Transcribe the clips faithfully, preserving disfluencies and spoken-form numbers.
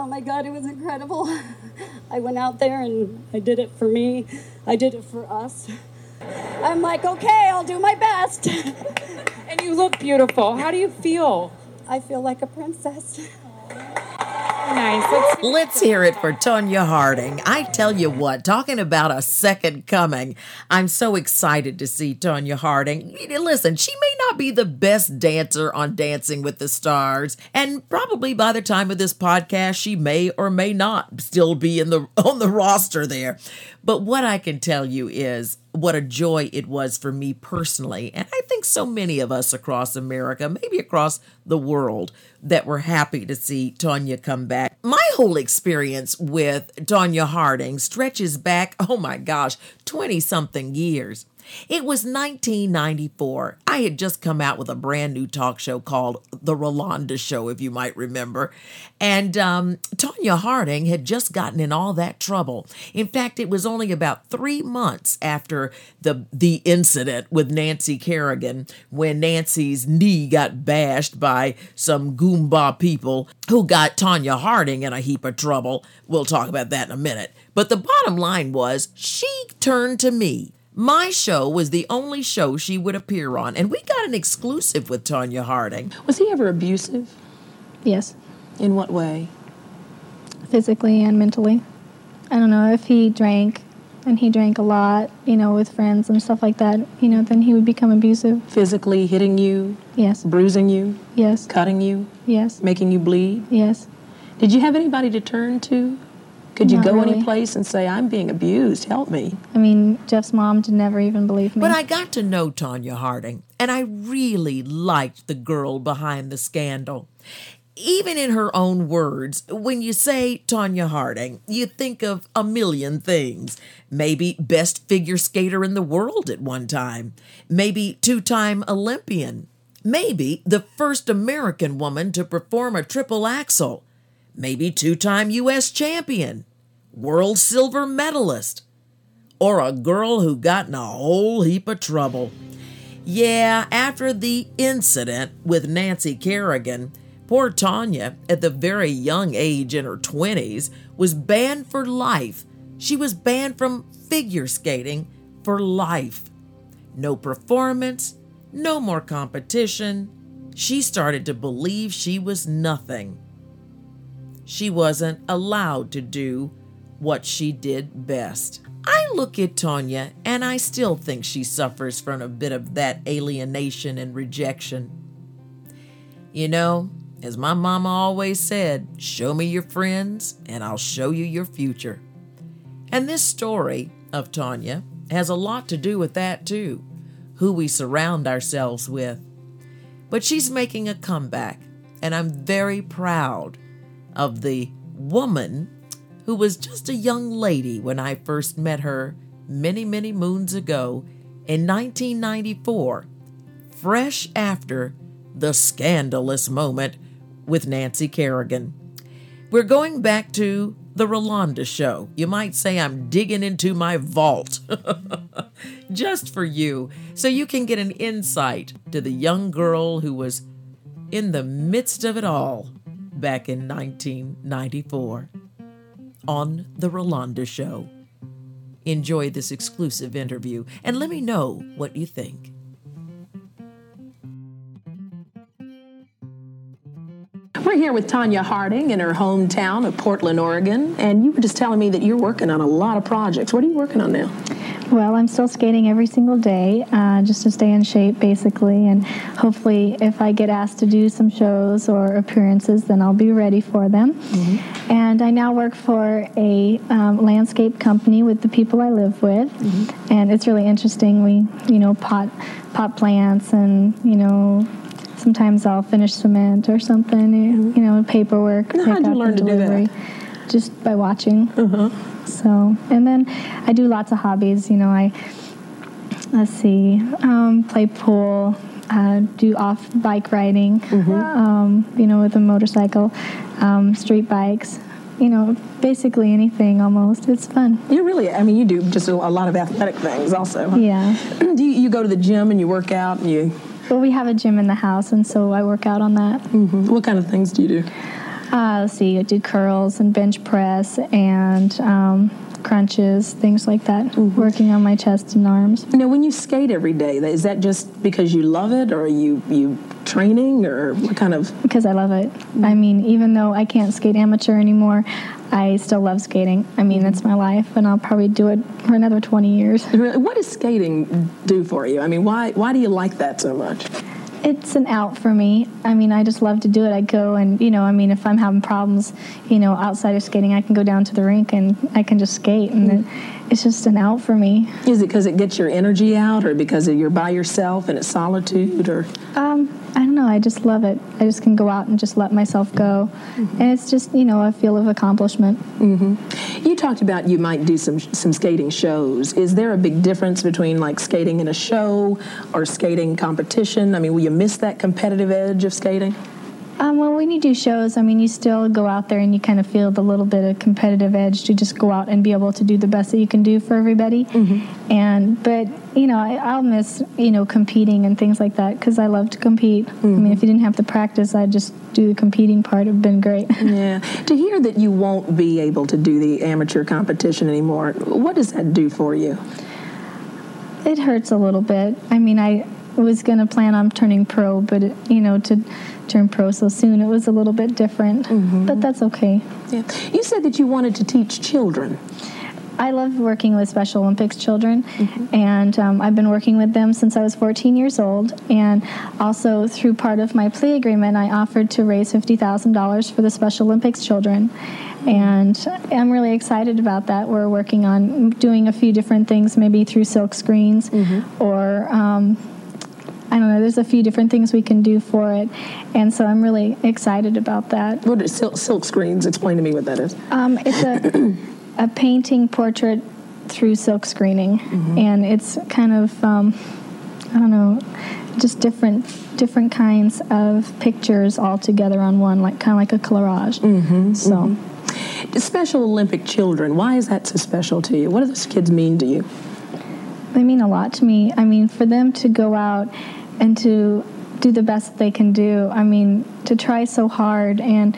Oh my God, it was incredible. I went out there and I did it for me. I did it for us. I'm like, okay, I'll do my best. And you look beautiful. How do you feel? I feel like a princess. Nice. Let's, Let's hear it for Tonya Harding. I tell you what, talking about a second coming, I'm so excited to see Tonya Harding. Listen, she may not be the best dancer on Dancing with the Stars, and probably by the time of this podcast, she may or may not still be in the on the roster there. But what I can tell you is what a joy it was for me personally, and I think so many of us across America, maybe across the world, that were happy to see Tonya come back. My whole experience with Tonya Harding stretches back, oh my gosh, twenty-something years. It was nineteen ninety-four. I had just come out with a brand new talk show called The Rolonda Show, if you might remember. And um, Tonya Harding had just gotten in all that trouble. In fact, it was only about three months after the the incident with Nancy Kerrigan, when Nancy's knee got bashed by some Goomba people who got Tonya Harding in a heap of trouble. We'll talk about that in a minute. But the bottom line was, she turned to me. My show was the only show she would appear on, and we got an exclusive with Tonya Harding. Was he ever abusive? Yes. In what way? Physically and mentally. I don't know, if he drank, and he drank a lot, you know, with friends and stuff like that, you know, then he would become abusive. Physically hitting you? Yes. Bruising you? Yes. Cutting you? Yes. Making you bleed? Yes. Did you have anybody to turn to? Could you Not go really. any place and say, I'm being abused, help me? I mean, Jeff's mom did never even believe me. But I got to know Tonya Harding, and I really liked the girl behind the scandal. Even in her own words, when you say Tonya Harding, you think of a million things. Maybe best figure skater in the world at one time. Maybe two-time Olympian. Maybe the first American woman to perform a triple axel. Maybe two-time U S champion, world silver medalist, or a girl who got in a whole heap of trouble. Yeah, after the incident with Nancy Kerrigan, poor Tonya, at the very young age in her twenties, was banned for life. She was banned from figure skating for life. No performance, no more competition. She started to believe she was nothing. She wasn't allowed to do what she did best. I look at Tonya, and I still think she suffers from a bit of that alienation and rejection. You know, as my mama always said, show me your friends, and I'll show you your future. And this story of Tonya has a lot to do with that too, who we surround ourselves with. But she's making a comeback, and I'm very proud of the woman who was just a young lady when I first met her many, many moons ago in nineteen ninety-four, fresh after the scandalous moment with Nancy Kerrigan. We're going back to The Rolonda Show. You might say I'm digging into my vault just for you, so you can get an insight to the young girl who was in the midst of it all back in nineteen ninety-four on The Rolonda Show. Enjoy this exclusive interview and let me know what you think. We're here with Tonya Harding in her hometown of Portland, Oregon, and you were just telling me that you're working on a lot of projects. What are you working on now? Well, I'm still skating every single day, uh, just to stay in shape, basically, and hopefully if I get asked to do some shows or appearances, then I'll be ready for them. Mm-hmm. And I now work for a um, landscape company with the people I live with, mm-hmm. and it's really interesting. We, you know, pot, pot plants and, you know, sometimes I'll finish cement or something, mm-hmm. you know, paperwork. Now, how'd you learn to delivery. do that? Just by watching. Uh-huh. So, and then I do lots of hobbies. You know, I, let's see, um, play pool, uh, do off bike riding, mm-hmm. um, you know, with a motorcycle, um, street bikes, you know, basically anything almost. It's fun. You really, I mean, you do just a lot of athletic things also. Huh? Yeah. Do you, you go to the gym and you work out and you... Well, we have a gym in the house, and so I work out on that. Mm-hmm. What kind of things do you do? Uh, let's see, I do curls and bench press and um, crunches, things like that, mm-hmm. working on my chest and arms. Now, when you skate every day, is that just because you love it, or are you, you training, or what kind of? Because I love it. I mean, even though I can't skate amateur anymore, I still love skating. I mean, it's my life, and I'll probably do it for another twenty years. What does skating do for you? I mean, why why do you like that so much? It's an out for me. I mean, I just love to do it. I go and, you know, I mean, if I'm having problems, you know, outside of skating, I can go down to the rink and I can just skate, and mm-hmm. then it's just an out for me. Is it because it gets your energy out, or because you're by yourself and it's solitude, or? Um, I don't know. I just love it. I just can go out and just let myself go, mm-hmm. and it's just, you know, a feel of accomplishment. Mm-hmm. You talked about you might do some some skating shows. Is there a big difference between, like, skating in a show or skating competition? I mean, will you miss that competitive edge of skating? Um, well, when you do shows, I mean, you still go out there and you kind of feel the little bit of competitive edge to just go out and be able to do the best that you can do for everybody. Mm-hmm. And but, you know, I, I'll miss, you know, competing and things like that, because I love to compete. Mm-hmm. I mean, if you didn't have the practice, I'd just do the competing part. It would have been great. Yeah. To hear that you won't be able to do the amateur competition anymore, what does that do for you? It hurts a little bit. I mean, I was going to plan on turning pro, but, it, you know, to turn pro so soon, it was a little bit different, mm-hmm. but that's okay. Yeah. You said that you wanted to teach children. I love working with Special Olympics children, mm-hmm. and um, I've been working with them since I was fourteen years old, and also through part of my plea agreement, I offered to raise fifty thousand dollars for the Special Olympics children, mm-hmm. and I'm really excited about that. We're working on doing a few different things, maybe through silk screens, mm-hmm. or um, I don't know, there's a few different things we can do for it, and so I'm really excited about that. What is silk, silk screens? Explain to me what that is. Um, it's a a painting portrait through silk screening, mm-hmm. and it's kind of, um, I don't know, just different different kinds of pictures all together on one, like kind of like a collage. Mm-hmm, so, mm-hmm. Special Olympic children, why is that so special to you? What do those kids mean to you? They mean a lot to me. I mean, for them to go out and to do the best they can do, I mean, to try so hard, and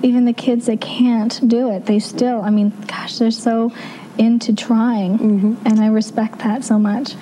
even the kids that can't do it, they still, I mean, gosh, they're so into trying, mm-hmm. and I respect that so much.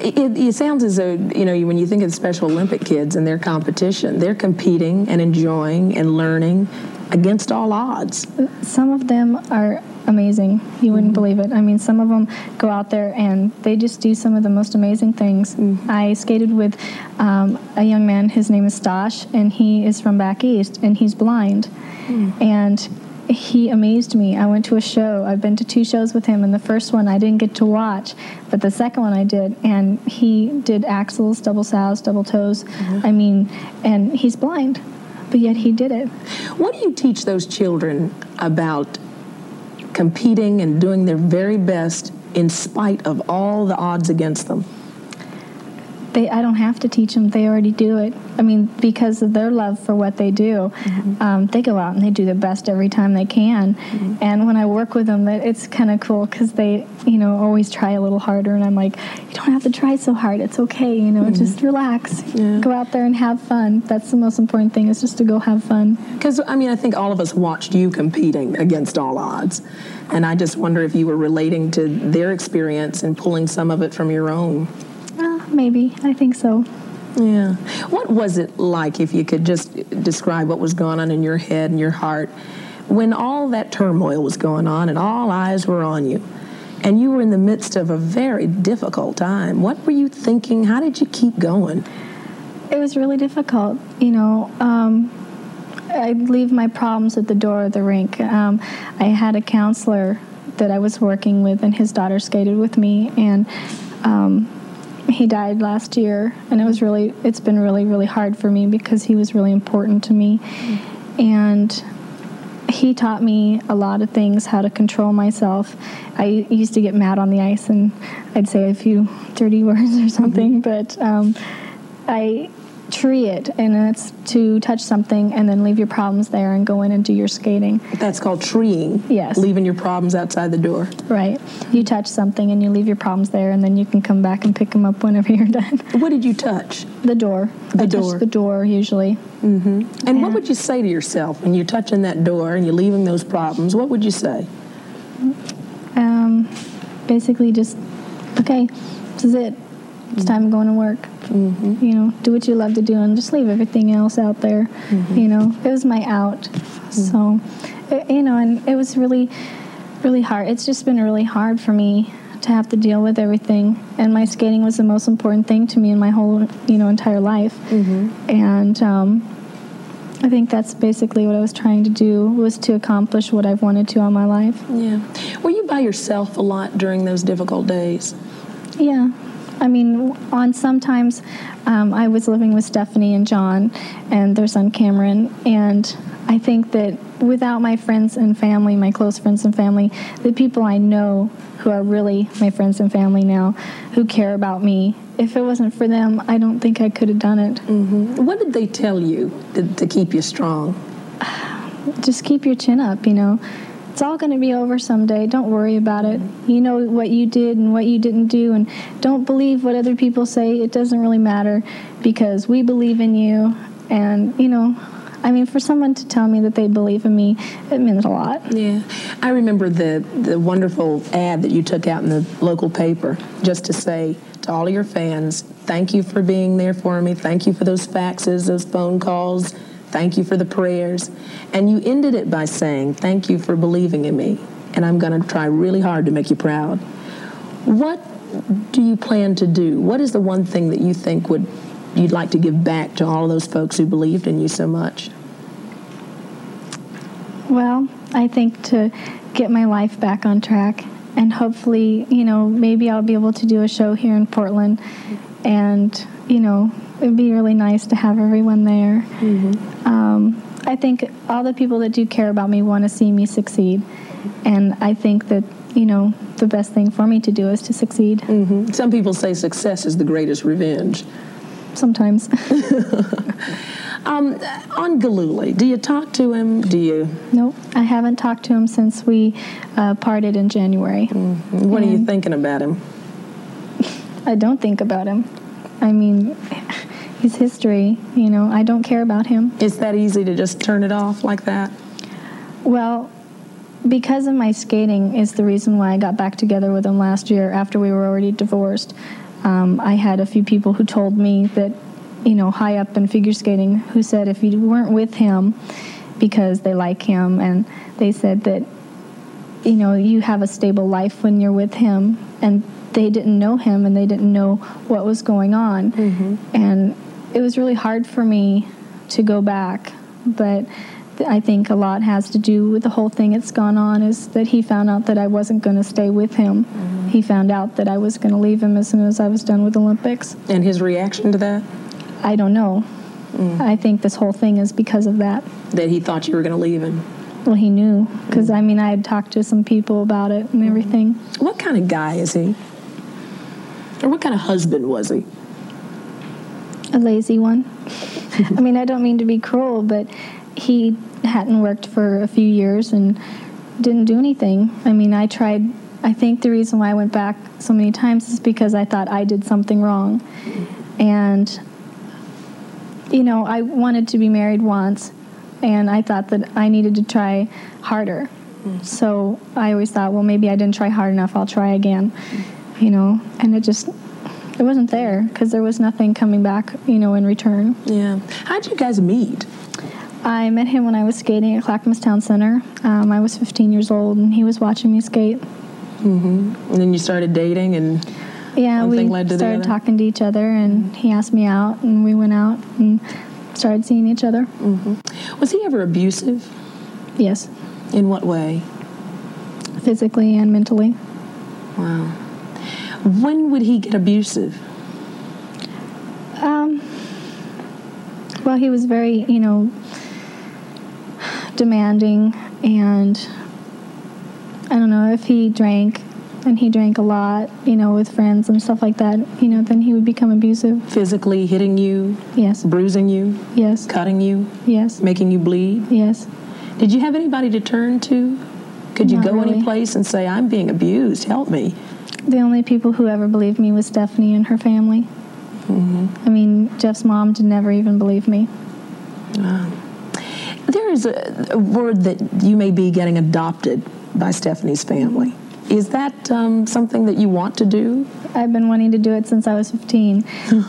It, it sounds as though, you know, when you think of Special Olympic kids and their competition, they're competing and enjoying and learning against all odds. Some of them are amazing. You wouldn't mm-hmm. believe it. I mean, some of them go out there and they just do some of the most amazing things. Mm-hmm. I skated with um, a young man. His name is Stosh, and he is from back east, and he's blind. Mm-hmm. And he amazed me. I went to a show. I've been to two shows with him, and the first one I didn't get to watch, but the second one I did, and he did axles, double sows, double toes. Mm-hmm. I mean, and he's blind, but yet he did it. What do you teach those children about competing and doing their very best in spite of all the odds against them? They, I don't have to teach them. They already do it. I mean, because of their love for what they do, mm-hmm. um, they go out and they do their best every time they can. Mm-hmm. And when I work with them, it's kind of cool because they, you know, always try a little harder. And I'm like, you don't have to try so hard. It's okay, you know, mm-hmm. just relax. Yeah. Go out there and have fun. That's the most important thing, is just to go have fun. Because, I mean, I think all of us watched you competing against all odds. And I just wonder if you were relating to their experience and pulling some of it from your own. Maybe. I think so. Yeah. What was it like, if you could just describe what was going on in your head and your heart when all that turmoil was going on and all eyes were on you and you were in the midst of a very difficult time? What were you thinking? How did you keep going? It was really difficult. You know, um, I'd leave my problems at the door of the rink. Um, I had a counselor that I was working with, and his daughter skated with me, and um he died last year, and it was really, it's been really, really hard for me because he was really important to me. Mm-hmm. And he taught me a lot of things, how to control myself. I used to get mad on the ice, and I'd say a few dirty words or something, mm-hmm. but um, I tree it, and it's to touch something and then leave your problems there and go in and do your skating. That's called treeing. Yes. Leaving your problems outside the door. Right. You touch something and you leave your problems there, and then you can come back and pick them up whenever you're done. What did you touch? The door. The I door. Touch the door usually. Mm-hmm. And, and what would you say to yourself when you're touching that door and you're leaving those problems? What would you say? Um, basically just, okay, this is it. It's time to go into work. Mm-hmm. You know, do what you love to do and just leave everything else out there. Mm-hmm. You know, it was my out. Mm-hmm. So, you know, and it was really, really hard. It's just been really hard for me to have to deal with everything. And my skating was the most important thing to me in my whole, you know, entire life. Mm-hmm. And um, I think that's basically what I was trying to do, was to accomplish what I've wanted to all my life. Yeah. Were you by yourself a lot during those difficult days? Yeah. I mean, on sometimes um, I was living with Stephanie and John and their son Cameron, and I think that without my friends and family, my close friends and family, the people I know who are really my friends and family now, who care about me, if it wasn't for them, I don't think I could have done it. Mm-hmm. What did they tell you to, to keep you strong? Just keep your chin up, you know. It's all going to be over someday. Don't worry about it. You know what you did and what you didn't do, and don't believe what other people say. It doesn't really matter because we believe in you. And, you know, I mean, for someone to tell me that they believe in me, it means a lot. Yeah. I remember the, the wonderful ad that you took out in the local paper just to say to all of your fans, thank you for being there for me. Thank you for those faxes, those phone calls. Thank you for the prayers. And you ended it by saying, thank you for believing in me, and I'm going to try really hard to make you proud. What do you plan to do? What is the one thing that you think would you'd like to give back to all those folks who believed in you so much? Well, I think to get my life back on track, and hopefully, you know, maybe I'll be able to do a show here in Portland, and, you know, it'd be really nice to have everyone there. Mm-hmm. Um, I think all the people that do care about me want to see me succeed. And I think that, you know, the best thing for me to do is to succeed. Mm-hmm. Some people say success is the greatest revenge. Sometimes. um, on Galuli, do you talk to him? Do you? No, I haven't talked to him since we uh, parted in January. Mm-hmm. What and are you thinking about him? I don't think about him. I mean, his history, you know, I don't care about him. Is that easy to just turn it off like that? Well, because of my skating is the reason why I got back together with him last year after we were already divorced. Um, I had a few people who told me that, you know, high up in figure skating, who said if you weren't with him because they like him, and they said that, you know, you have a stable life when you're with him, and they didn't know him and they didn't know what was going on. Mm-hmm. And it was really hard for me to go back, but I think a lot has to do with the whole thing that's gone on, is that he found out that I wasn't going to stay with him. Mm-hmm. He found out that I was going to leave him as soon as I was done with Olympics. And his reaction to that? I don't know. Mm. I think this whole thing is because of that. That he thought you were going to leave him? Well, he knew, because, I mean, I had talked to some people about it and everything. What kind of guy is he? Or what kind of husband was he? A lazy one. I mean, I don't mean to be cruel, but he hadn't worked for a few years and didn't do anything. I mean, I tried. I think the reason why I went back so many times is because I thought I did something wrong. And, you know, I wanted to be married once, and I thought that I needed to try harder. So I always thought, well, maybe I didn't try hard enough. I'll try again. You know, and it just, it wasn't there, because there was nothing coming back, you know, in return. Yeah. How'd you guys meet? I met him when I was skating at Clackamas Town Center. Um, I was fifteen years old, and he was watching me skate. Mm-hmm. And then you started dating, and yeah, one thing led to the other? Yeah, we started talking to each other, and he asked me out, and we went out and started seeing each other. Mm-hmm. Was he ever abusive? Yes. In what way? Physically and mentally. Wow. When would he get abusive? Um, well, he was very, you know, demanding, and I don't know, if he drank, and he drank a lot, you know, with friends and stuff like that, you know, then he would become abusive. Physically hitting you? Yes. Bruising you? Yes. Cutting you? Yes. Making you bleed? Yes. Did you have anybody to turn to? Could you Not go really. any place and say, I'm being abused, help me? The only people who ever believed me was Stephanie and her family. Mm-hmm. I mean, Jeff's mom did never even believe me. Uh, there is a, a word that you may be getting adopted by Stephanie's family. Is that um, something that you want to do? I've been wanting to do it since I was fifteen,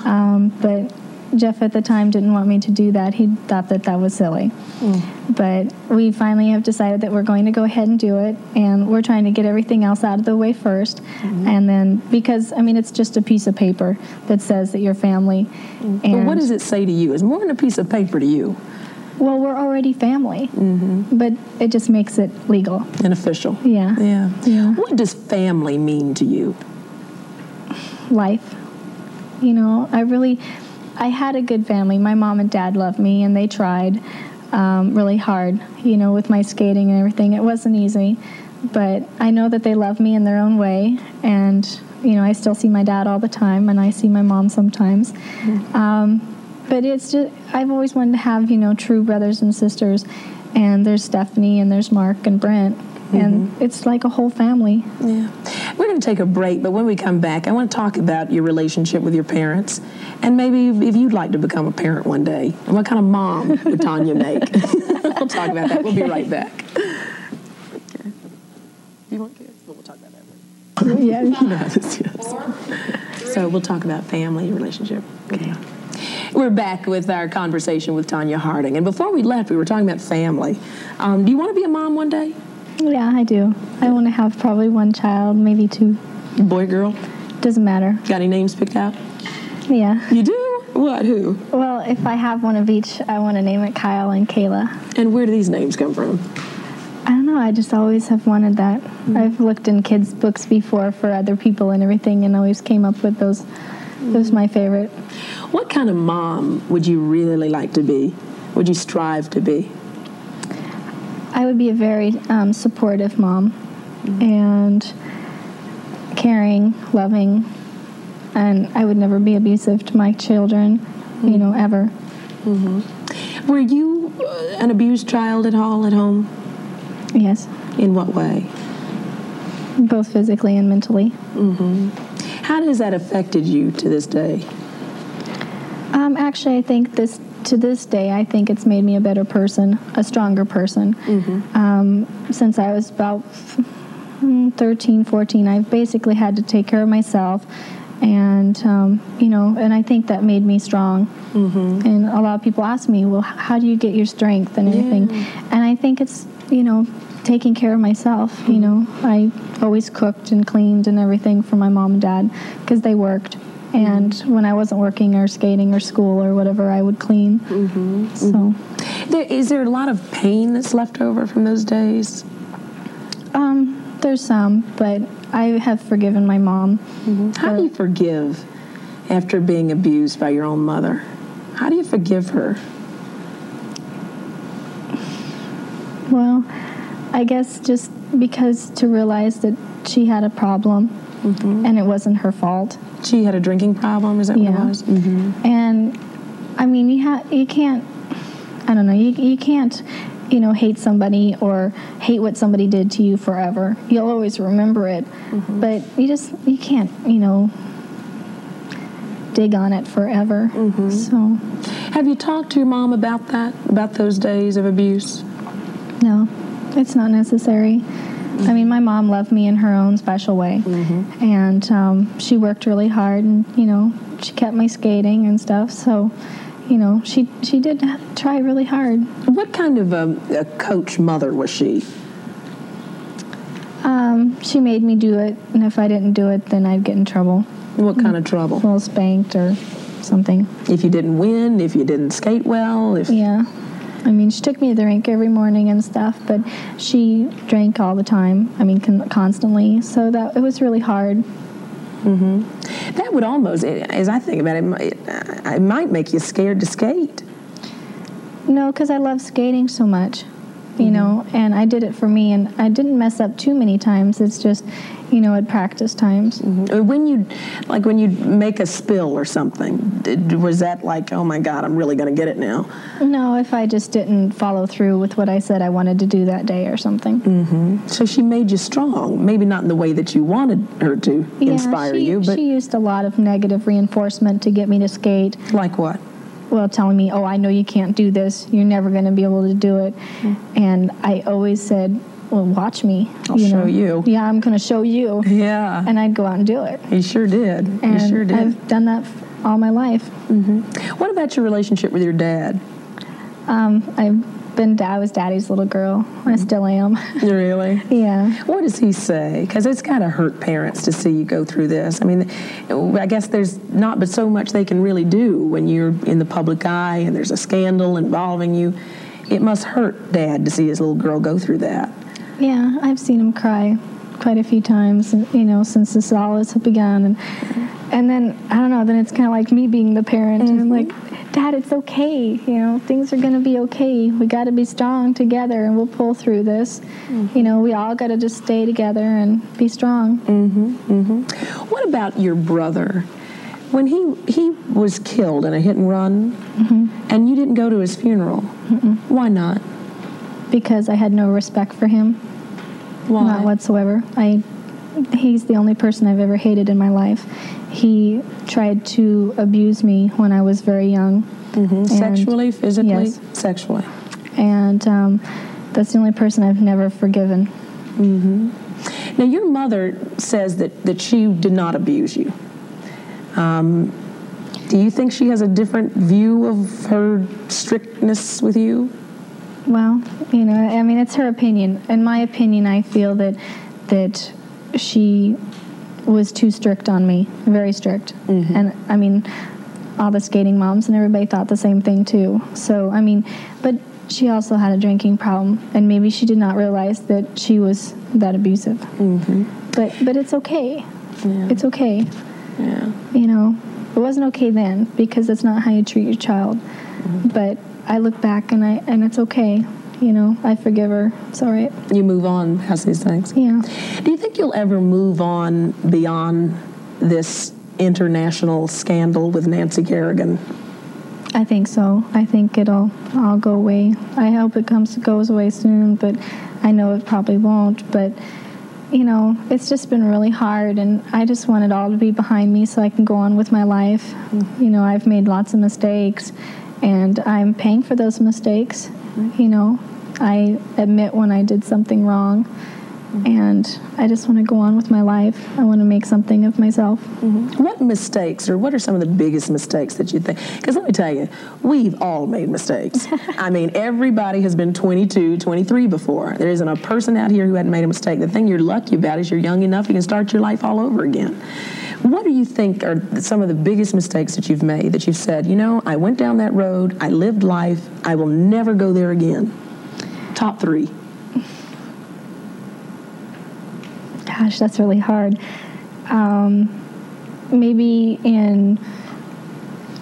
um, but Jeff at the time didn't want me to do that. He thought that that was silly. Mm. But we finally have decided that we're going to go ahead and do it, and we're trying to get everything else out of the way first. Mm-hmm. And then, because, I mean, it's just a piece of paper that says that your family. Mm. And but what does it say to you? It's more than a piece of paper to you. Well, we're already family, mm-hmm. but it just makes it legal. And official. Yeah. yeah. Yeah. What does family mean to you? Life. You know, I really... I had a good family. My mom and dad loved me, and they tried um, really hard, you know, with my skating and everything. It wasn't easy, but I know that they love me in their own way, and, you know, I still see my dad all the time, and I see my mom sometimes. Mm-hmm. Um, but it's just, I've always wanted to have, you know, true brothers and sisters, and there's Stephanie, and there's Mark and Brent, mm-hmm. and it's like a whole family. Yeah. We're going to take a break, but when we come back, I want to talk about your relationship with your parents, and maybe if you'd like to become a parent one day, and what kind of mom would Tonya make? We'll talk about that. Okay. We'll be right back. Okay. You want kids? Well, we'll talk about that later. Yeah. yes, yes. Four, three. So we'll talk about family relationship. Okay. We're back with our conversation with Tonya Harding, and before we left, we were talking about family. Um, do you want to be a mom one day? Yeah, I do. I want to have probably one child, maybe two. Boy, girl? Doesn't matter. Got any names picked out? Yeah. You do? What? Who? Well, if I have one of each, I want to name it Kyle and Kayla. And where do these names come from? I don't know. I just always have wanted that. Mm-hmm. I've looked in kids' books before for other people and everything, and always came up with those. Mm-hmm. Those are my favorite. What kind of mom would you really like to be? Would you strive to be? I would be a very um, supportive mom, mm-hmm. and caring, loving, and I would never be abusive to my children, mm-hmm. you know, ever. Mm-hmm. Were you an abused child at all at home? Yes. In what way? Both physically and mentally. Mm-hmm. How has that affected you to this day? Um, actually, I think this. To this day, I think it's made me a better person, a stronger person. Mm-hmm. Um, since I was about thirteen, fourteen, I've basically had to take care of myself. And, um, you know, and I think that made me strong. Mm-hmm. And a lot of people ask me, well, how do you get your strength and everything? Yeah. And I think it's, you know, taking care of myself. You know, I always cooked and cleaned and everything for my mom and dad because they worked. And when I wasn't working or skating or school or whatever, I would clean. Mm-hmm. So, there, is there a lot of pain that's left over from those days? Um, there's some, but I have forgiven my mom. Mm-hmm. How do you forgive after being abused by your own mother? How do you forgive her? Well, I guess just because to realize that she had a problem. Mm-hmm. And it wasn't her fault. She had a drinking problem, is that yeah. what it was? Mm-hmm. And, I mean, you ha- you can't, I don't know, you you can't, you know, hate somebody or hate what somebody did to you forever. You'll always remember it. Mm-hmm. But you just, you can't, you know, dig on it forever. Mm-hmm. So, have you talked to your mom about that, about those days of abuse? No, it's not necessary. I mean, my mom loved me in her own special way, mm-hmm. and um, she worked really hard, and, you know, she kept me skating and stuff, so, you know, she she did try really hard. What kind of a, a coach mother was she? Um, she made me do it, and if I didn't do it, then I'd get in trouble. What kind of trouble? Well, spanked or something. If you didn't win, if you didn't skate well, if... Yeah. I mean, she took me to the rink every morning and stuff, but she drank all the time, I mean, con- constantly, so that it was really hard. Mm-hmm. That would almost, as I think about it, it might make you scared to skate. No, because I love skating so much. mm-hmm. you know, and I did it for me, and I didn't mess up too many times. It's just, you know, at practice times. Mm-hmm. When you, like when you make a spill or something, did, was that like, oh my God, I'm really going to get it now? No, if I just didn't follow through with what I said I wanted to do that day or something. Mm-hmm. So she made you strong, maybe not in the way that you wanted her to yeah, inspire she, you. But she used a lot of negative reinforcement to get me to skate. Like what? Well, telling me, oh, I know you can't do this. You're never going to be able to do it. Mm-hmm. And I always said, well, watch me. I'll you know? show you. Yeah, I'm going to show you. Yeah. And I'd go out and do it. You sure did. And you sure did. I've done that all my life. Mm-hmm. What about your relationship with your dad? Um, I've been, I was daddy's little girl. Mm-hmm. I still am. Really? Yeah. What does he say? Because it's got to hurt parents to see you go through this. I mean, I guess there's not but so much they can really do when you're in the public eye and there's a scandal involving you. It must hurt Dad to see his little girl go through that. Yeah, I've seen him cry quite a few times, you know, since this all has begun. And and then, I don't know, then it's kind of like me being the parent. Mm-hmm. And I'm like, Dad, it's okay. You know, things are going to be okay. We got to be strong together, and we'll pull through this. Mm-hmm. You know, we all got to just stay together and be strong. Mm-hmm, mm-hmm. What about your brother? When he, he was killed in a hit and run, mm-hmm. and you didn't go to his funeral, mm-mm. why not? Because I had no respect for him. Why? Not whatsoever. I, he's the only person I've ever hated in my life. He tried to abuse me when I was very young. Mm-hmm. Sexually, physically? Yes. Sexually. And um, that's the only person I've never forgiven. Mm-hmm. Now, your mother says that, that she did not abuse you. Um, do you think she has a different view of her strictness with you? Well, you know, I mean, it's her opinion. In my opinion, I feel that that she was too strict on me, very strict. Mm-hmm. And, I mean, all the skating moms and everybody thought the same thing, too. So, I mean, but she also had a drinking problem, and maybe she did not realize that she was that abusive. Mm-hmm. But, but it's okay. Yeah. It's okay. Yeah. You know, it wasn't okay then because that's not how you treat your child. Mm-hmm. But I look back, and I and it's okay. You know, I forgive her. It's all right. You move on past these things. Yeah. Do you think you'll ever move on beyond this international scandal with Nancy Kerrigan? I think so. I think it'll all go away. I hope it comes goes away soon, but I know it probably won't. But, you know, it's just been really hard, and I just want it all to be behind me so I can go on with my life. Mm-hmm. You know, I've made lots of mistakes, and I'm paying for those mistakes. You know, I admit when I did something wrong, and I just want to go on with my life. I want to make something of myself. Mm-hmm. What mistakes, or what are some of the biggest mistakes that you think? Because let me tell you, we've all made mistakes. I mean, everybody has been twenty-two, twenty-three before. There isn't a person out here who hadn't made a mistake. The thing you're lucky about is you're young enough, you can start your life all over again. What do you think are some of the biggest mistakes that you've made, that you've said, you know, I went down that road, I lived life, I will never go there again? Top three. Gosh, that's really hard. Um, maybe in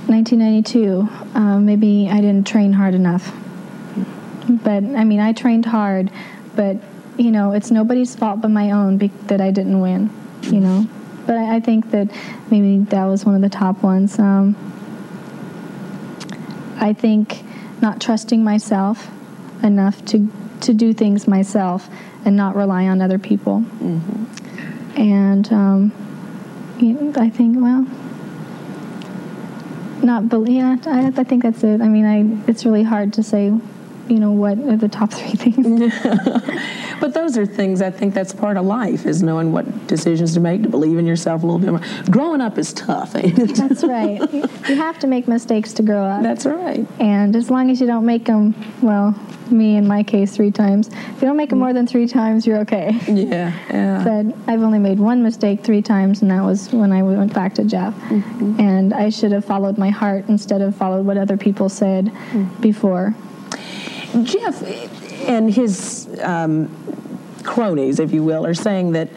nineteen ninety-two, uh, maybe I didn't train hard enough. But, I mean, I trained hard, but, you know, it's nobody's fault but my own be- that I didn't win, you know. But I think that maybe that was one of the top ones. Um, I think not trusting myself enough to to do things myself and not rely on other people. Mm-hmm. And um, you know, I think, well, not believe. Yeah, I, I think that's it. I mean, I it's really hard to say, you know, what are the top three things. But those are things, I think that's part of life, is knowing what decisions to make, to believe in yourself a little bit more. Growing up is tough, ain't it? That's right. You have to make mistakes to grow up. That's right. And as long as you don't make them, well, me in my case, three times. If you don't make them more than three times, you're okay. Yeah, yeah. But I've only made one mistake three times, and that was when I went back to Jeff. Mm-hmm. And I should have followed my heart instead of followed what other people said mm-hmm. before. Jeff and his um, cronies, if you will, are saying that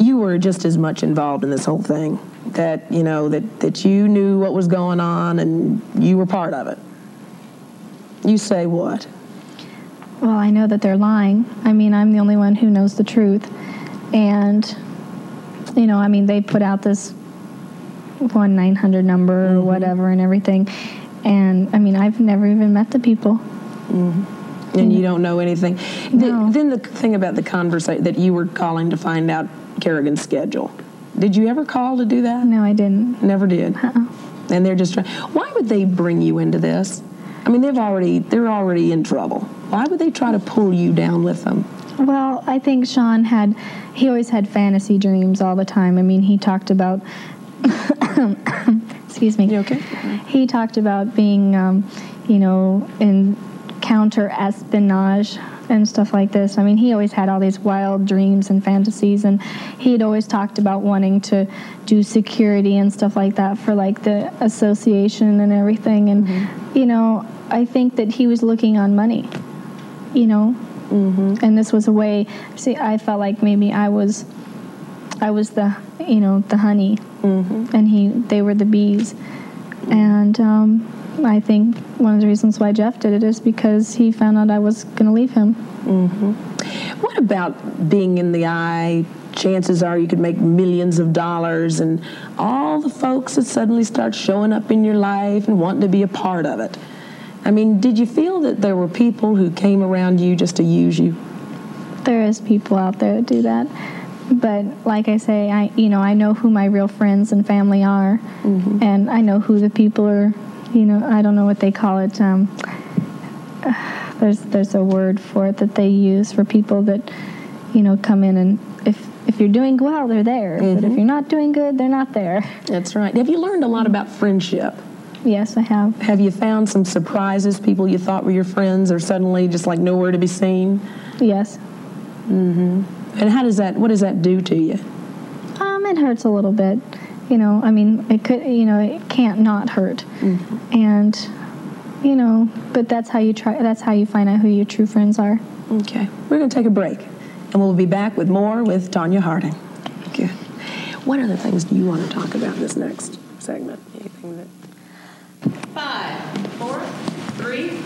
you were just as much involved in this whole thing, that, you know, that, that you knew what was going on and you were part of it. You say what? well, I know that they're lying. I mean, I'm the only one who knows the truth. And, you know, I mean, they put out this one nine hundred number mm-hmm. or whatever and everything. And, I mean, I've never even met the people. Mm-hmm. And you don't know anything. No. The, then the thing about the conversation that you were calling to find out Kerrigan's schedule. Did you ever call to do that? No, I didn't. Never did? Uh-uh. And they're just trying. Why would they bring you into this? I mean, they've already, they're already in trouble. Why would they try to pull you down with them? Well, I think Sean had, he always had fantasy dreams all the time. I mean, he talked about, excuse me. You okay? He talked about being, um, you know, in counter-espionage and stuff like this. I mean, he always had all these wild dreams and fantasies, and he had always talked about wanting to do security and stuff like that for, like, the association and everything. And, mm-hmm. you know, I think that he was looking on money, you know. Mm-hmm. And this was a way, see, I felt like maybe I was, I was the, you know, the honey, mm-hmm. and he, they were the bees. And, um... I think one of the reasons why Jeff did it is because he found out I was going to leave him. Mm-hmm. What about being in the eye? Chances are you could make millions of dollars, and all the folks that suddenly start showing up in your life and wanting to be a part of it. I mean, did you feel that there were people who came around you just to use you? There is people out there that do that. But like I say, I you know, I know who my real friends and family are, mm-hmm. and I know who the people are. You know, I don't know what they call it. Um, uh, there's there's a word for it that they use for people that, you know, come in, and if if you're doing well, they're there. Mm-hmm. But if you're not doing good, they're not there. That's right. Have you learned a lot about friendship? Yes, I have. Have you found some surprises? People you thought were your friends are suddenly just like nowhere to be seen? Yes. Mm-hmm. And how does that, what does that do to you? Um, it hurts a little bit. You know, I mean, it could, you know, it can't not hurt. Mm-hmm. And, you know, but that's how you try, that's how you find out who your true friends are. Okay. We're going to take a break, and we'll be back with more with Tonya Harding. Good. What other things do you want to talk about this next segment? Anything that... Five, four, three...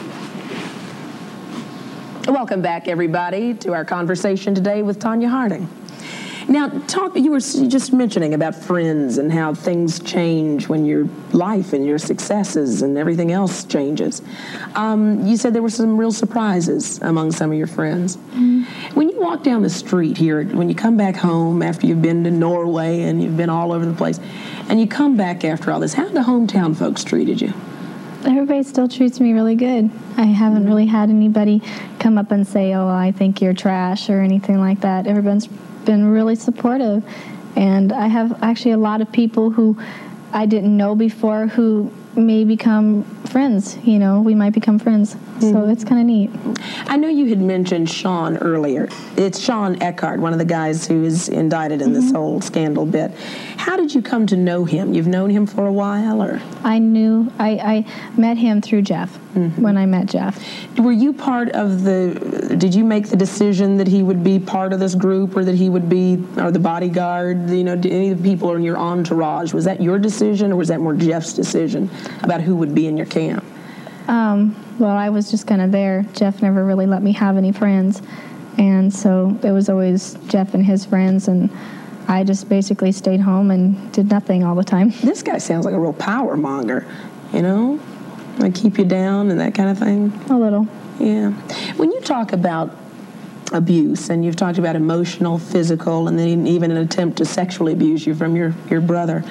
Welcome back, everybody, to our conversation today with Tonya Harding. Now, talk. You were just mentioning about friends and how things change when your life and your successes and everything else changes. Um, you said there were some real surprises among some of your friends. Mm-hmm. When you walk down the street here, when you come back home after you've been to Norway and you've been all over the place, and you come back after all this, how have the hometown folks treated you? Everybody still treats me really good. I haven't really had anybody come up and say, oh, I think you're trash or anything like that. Everyone's been really supportive. And I have actually a lot of people who I didn't know before who may become friends. You know, we might become friends. Mm-hmm. So it's kind of neat. I know you had mentioned Sean earlier. It's Sean Eckardt, one of the guys who is indicted in mm-hmm. this whole scandal bit. How did you come to know him? You've known him for a while, or? I knew, I, I met him through Jeff, mm-hmm. when I met Jeff. Were you part of the, did you make the decision that he would be part of this group, or that he would be, or the bodyguard, you know, any of the people in your entourage? Was that your decision, or was that more Jeff's decision about who would be in your camp? Um, well, I was just kind of there. Jeff never really let me have any friends, and so it was always Jeff and his friends, and I just basically stayed home and did nothing all the time. This guy sounds like a real power monger, you know? Like keep you down and that kind of thing? A little. Yeah. When you talk about abuse, and you've talked about emotional, physical, and then even an attempt to sexually abuse you from your, your brother,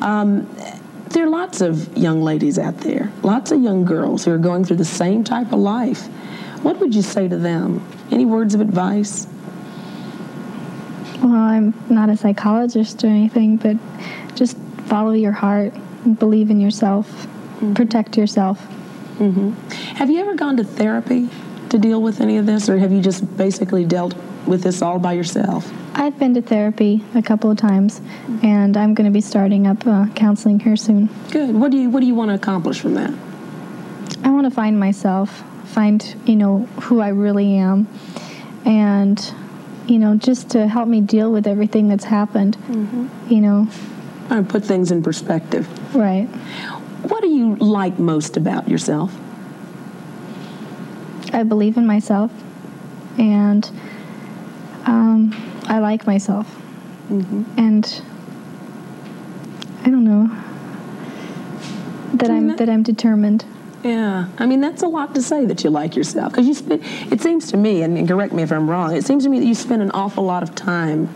um, there are lots of young ladies out there, lots of young girls who are going through the same type of life. What would you say to them? Any words of advice? Well, I'm not a psychologist or anything, but just follow your heart and believe in yourself. Mm-hmm. Protect yourself. Mm-hmm. Have you ever gone to therapy to deal with any of this, or have you just basically dealt with this all by yourself? I've been to therapy a couple of times, mm-hmm. and I'm going to be starting up uh, counseling here soon. Good. What do you What do you want to accomplish from that? I want to find myself, find, you know, who I really am, and... you know, just to help me deal with everything that's happened, mm-hmm. you know. And put things in perspective. Right. What do you like most about yourself? I believe in myself. and um, I like myself. Mm-hmm. And I don't know that I'm that? that I'm determined. Yeah, I mean, that's a lot to say that you like yourself, because you spend, it seems to me, and correct me if I'm wrong, it seems to me that you spend an awful lot of time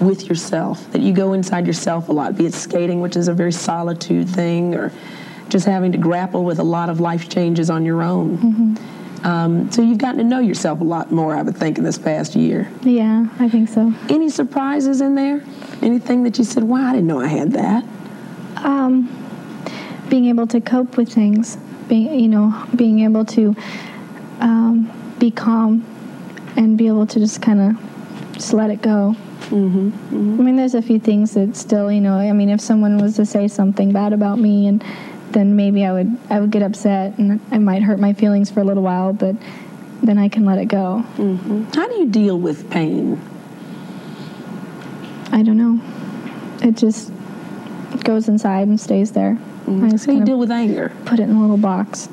with yourself, that you go inside yourself a lot, be it skating, which is a very solitude thing, or just having to grapple with a lot of life changes on your own. Mm-hmm. Um, so you've gotten to know yourself a lot more, I would think, in this past year. Yeah, I think so. Any surprises in there? Anything that you said, wow, I didn't know I had that? Um, being able to cope with things. Being, you know, being able to um, be calm and be able to just kind of just let it go. Mm-hmm, mm-hmm. I mean, there's a few things that still, you know, I mean, if someone was to say something bad about me, and then maybe I would, I would get upset, and I might hurt my feelings for a little while, but then I can let it go. Mm-hmm. How do you deal with pain? I don't know. It just goes inside and stays there. How do you deal with anger? Put it in a little box.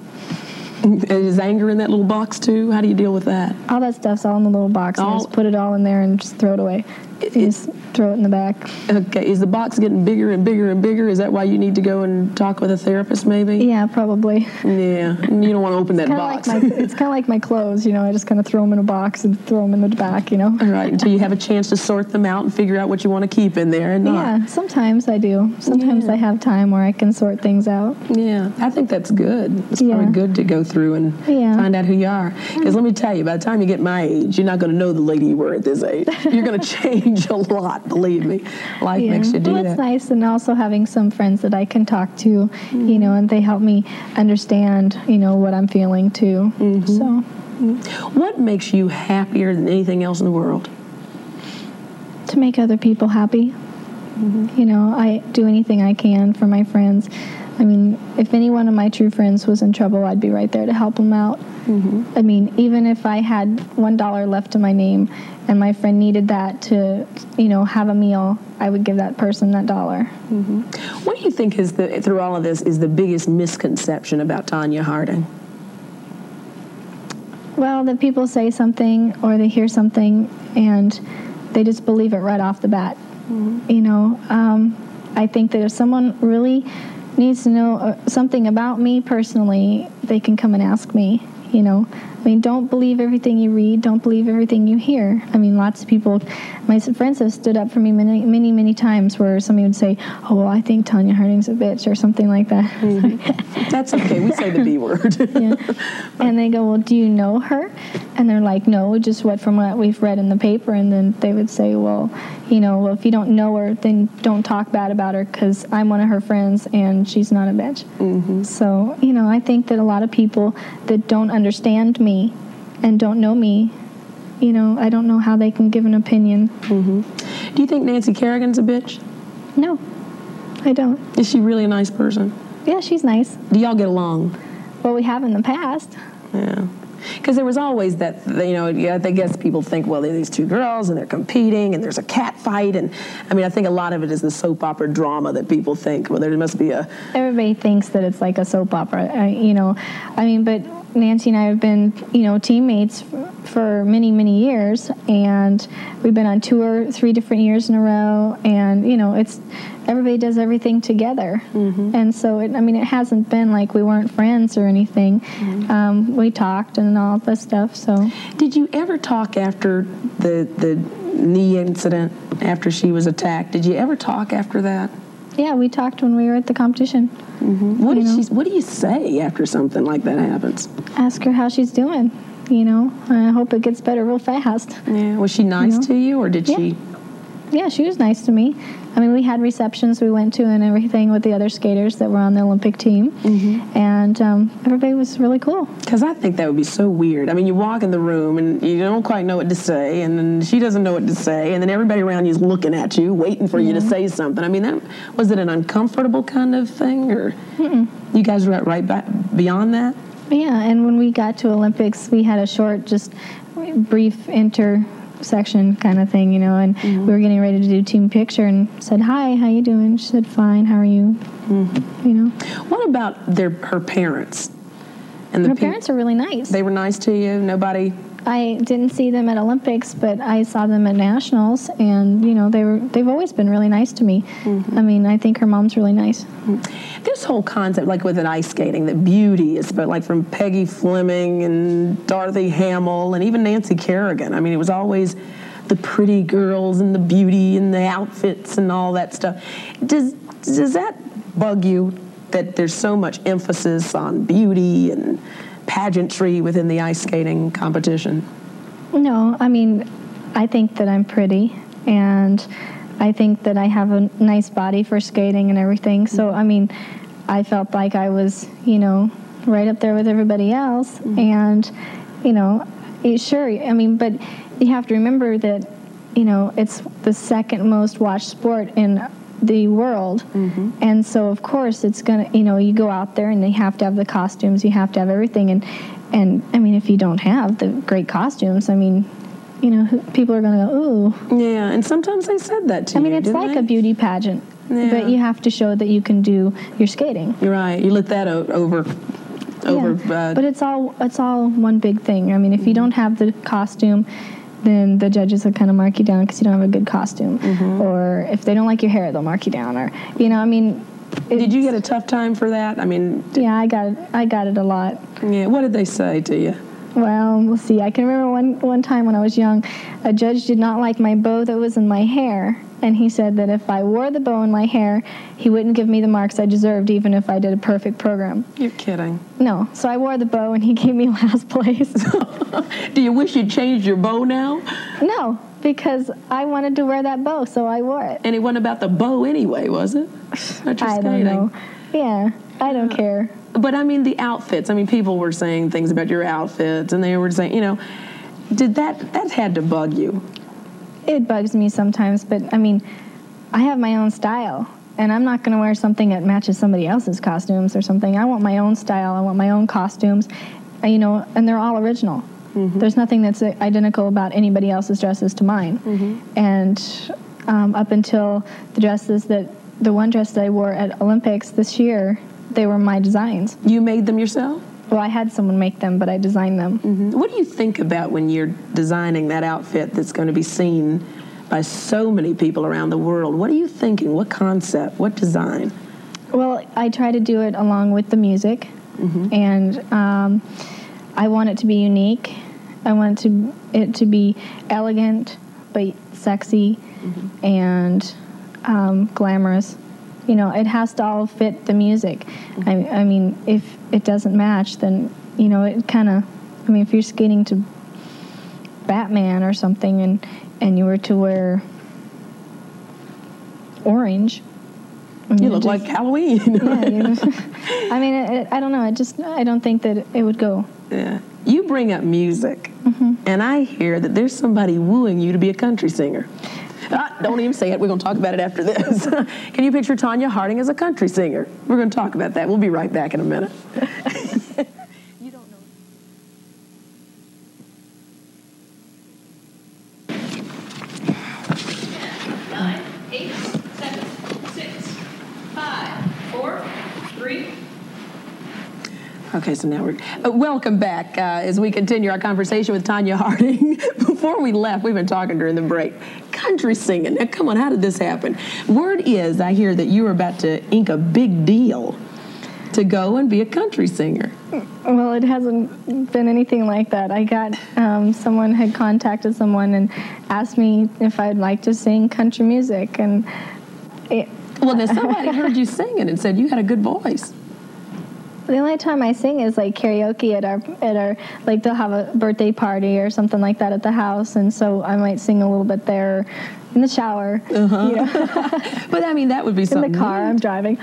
Is anger in that little box too? How do you deal with that? All that stuff's all in the little box. All, I just put it all in there and just throw it away. It, just throw it in the back. Okay. Is the box getting bigger and bigger and bigger? Is that why you need to go and talk with a therapist maybe? Yeah, probably. Yeah. You don't want to open that box. Like my, it's kind of like my clothes, you know. I just kind of throw them in a box and throw them in the back, you know. All right. Until you have a chance to sort them out and figure out what you want to keep in there and not. Yeah, sometimes I do. Sometimes yeah. I have time where I can sort things out. Yeah. I think that's good. It's yeah. probably good to go through and yeah. find out who you are. Because let me tell you, by the time you get my age, you're not going to know the lady you were at this age. You're going to change a lot, believe me. Life yeah. makes you do well, that. It's nice, and also having some friends that I can talk to, mm-hmm. you know, and they help me understand, you know, what I'm feeling too. Mm-hmm. So, mm-hmm. What makes you happier than anything else in the world? To make other people happy. Mm-hmm. You know, I do anything I can for my friends. I mean, if any one of my true friends was in trouble, I'd be right there to help them out. Mm-hmm. I mean, even if I had one dollar left to my name and my friend needed that to, you know, have a meal, I would give that person that dollar. Mm-hmm. What do you think is the, through all of this, is the biggest misconception about Tonya Harding? Well, that people say something or they hear something and they just believe it right off the bat. Mm-hmm. You know, um, I think that if someone really needs to know something about me personally, they can come and ask me, you know. I mean, don't believe everything you read. Don't believe everything you hear. I mean, lots of people, my friends have stood up for me many, many, many times where somebody would say, oh, well, I think Tonya Harding's a bitch or something like that. Mm-hmm. That's okay. We say the B word. Yeah. And they go, well, do you know her? And they're like, no, just what from what we've read in the paper. And then they would say, well, you know, well, if you don't know her, then don't talk bad about her because I'm one of her friends and she's not a bitch. Mm-hmm. So, you know, I think that a lot of people that don't understand me and don't know me, you know, I don't know how they can give an opinion. Mm-hmm. Do you think Nancy Kerrigan's a bitch? No, I don't. Is she really a nice person? Yeah, she's nice. Do y'all get along? Well, we have in the past. Yeah. Because there was always that, you know, I guess people think, well, they're these two girls and they're competing and there's a cat fight. And, I mean, I think a lot of it is the soap opera drama that people think, well, there must be a... Everybody thinks that it's like a soap opera, I, you know. I mean, but Nancy and I have been, you know, teammates for many, many years. And we've been on tour three different years in a row. And, you know, it's... Everybody does everything together. Mm-hmm. And so, it, I mean, it hasn't been like we weren't friends or anything. Mm-hmm. Um, we talked and all this stuff, so. Did you ever talk after the the knee incident, after she was attacked? Did you ever talk after that? Yeah, we talked when we were at the competition. Mm-hmm. What did she, What do you say after something like that happens? Ask her how she's doing, you know. I hope it gets better real fast. Yeah. Was she nice you know? to you, or did yeah. she? Yeah, she was nice to me. I mean, we had receptions we went to and everything with the other skaters that were on the Olympic team. Mm-hmm. And um, everybody was really cool. Because I think that would be so weird. I mean, you walk in the room and you don't quite know what to say, and then she doesn't know what to say, and then everybody around you is looking at you, waiting for mm-hmm. you to say something. I mean, that was it an uncomfortable kind of thing? Or Mm-mm. You guys were right back beyond that? Yeah, and when we got to Olympics, we had a short, just brief inter... section kind of thing, you know, and mm-hmm. we were getting ready to do team picture and said, hi, how you doing? She said, fine, how are you? Mm-hmm. You know. What about their her parents? And the Her pe- parents are really nice. They were nice to you? Nobody I didn't see them at Olympics, but I saw them at nationals, and you know they were they've always been really nice to me. Mm-hmm. I mean, I think her mom's really nice. Mm-hmm. This whole concept, like with an ice skating, that beauty is, but like from Peggy Fleming and Dorothy Hamill and even Nancy Kerrigan. I mean, it was always the pretty girls and the beauty and the outfits and all that stuff. Does does that bug you that there's so much emphasis on beauty and pageantry within the ice skating competition? No, I mean, I think that I'm pretty, and I think that I have a nice body for skating and everything. So, I mean, I felt like I was, you know, right up there with everybody else. Mm-hmm. And, you know, it, sure, I mean, but you have to remember that, you know, it's the second most watched sport in the world. Mm-hmm. And so of course it's gonna, you know, you go out there and they have to have the costumes, you have to have everything, and and I mean, if you don't have the great costumes, I mean, you know, people are gonna go, ooh. Yeah, and sometimes they said that to I you, I mean, it's like they? a beauty pageant, yeah. But you have to show that you can do your skating. You're right, you let that o- over, over. Yeah. Uh, but it's all, it's all one big thing. I mean, if you don't have the costume, then the judges will kind of mark you down because you don't have a good costume. Mm-hmm. Or if they don't like your hair, they'll mark you down. Or, you know, I mean... Did you get a tough time for that? I mean... Did, yeah, I got it. I got it a lot. Yeah, what did they say to you? Well, we'll see. I can remember one, one time when I was young, a judge did not like my bow that was in my hair, and he said that if I wore the bow in my hair, he wouldn't give me the marks I deserved, even if I did a perfect program. You're kidding. No. So I wore the bow, and he gave me last place. Do you wish you'd changed your bow now? No, because I wanted to wear that bow, so I wore it. And it wasn't about the bow anyway, was it? I skating. don't know. Yeah, I don't uh, care. But, I mean, the outfits. I mean, people were saying things about your outfits, and they were saying, you know, did that, that had to bug you? It bugs me sometimes, but, I mean, I have my own style, and I'm not going to wear something that matches somebody else's costumes or something. I want my own style. I want my own costumes, you know, and they're all original. Mm-hmm. There's nothing that's identical about anybody else's dresses to mine. Mm-hmm. And um, up until the dresses that, the one dress that I wore at Olympics this year, they were my designs. You made them yourself? Well, I had someone make them, but I designed them. Mm-hmm. What do you think about when you're designing that outfit that's going to be seen by so many people around the world? What are you thinking? What concept? What design? Well, I try to do it along with the music, mm-hmm. and um, I want it to be unique. I want it to, it to be elegant, but sexy, mm-hmm. and um, glamorous. You know, it has to all fit the music. Mm-hmm. I, I mean, if it doesn't match, then, you know, it kind of, I mean, if you're skating to Batman or something and, and you were to wear orange. I mean, you look just, like Halloween. Yeah, you know, I mean, it, I don't know. I just, I don't think that it would go. Yeah. You bring up music, mm-hmm. and I hear that there's somebody wooing you to be a country singer. Ah, don't even say it. We're going to talk about it after this. Can you picture Tonya Harding as a country singer? We're going to talk about that. We'll be right back in a minute. You don't know. Nine, eight, seven, six, five, four, three. Okay, so now we're... Uh, welcome back uh, as we continue our conversation with Tonya Harding. Before we left, we've been talking during the break. Country singing. Now, come on, how did this happen? Word is, I hear that you were about to ink a big deal to go and be a country singer. Well, it hasn't been anything like that. I got... Um, someone had contacted someone and asked me if I'd like to sing country music, and... It, well, now, somebody heard you singing and said you had a good voice. The only time I sing is like karaoke at our at our like they'll have a birthday party or something like that at the house, and so I might sing a little bit there, in the shower. Uh-huh. You know? But I mean, that would be something. In the car, I'm driving.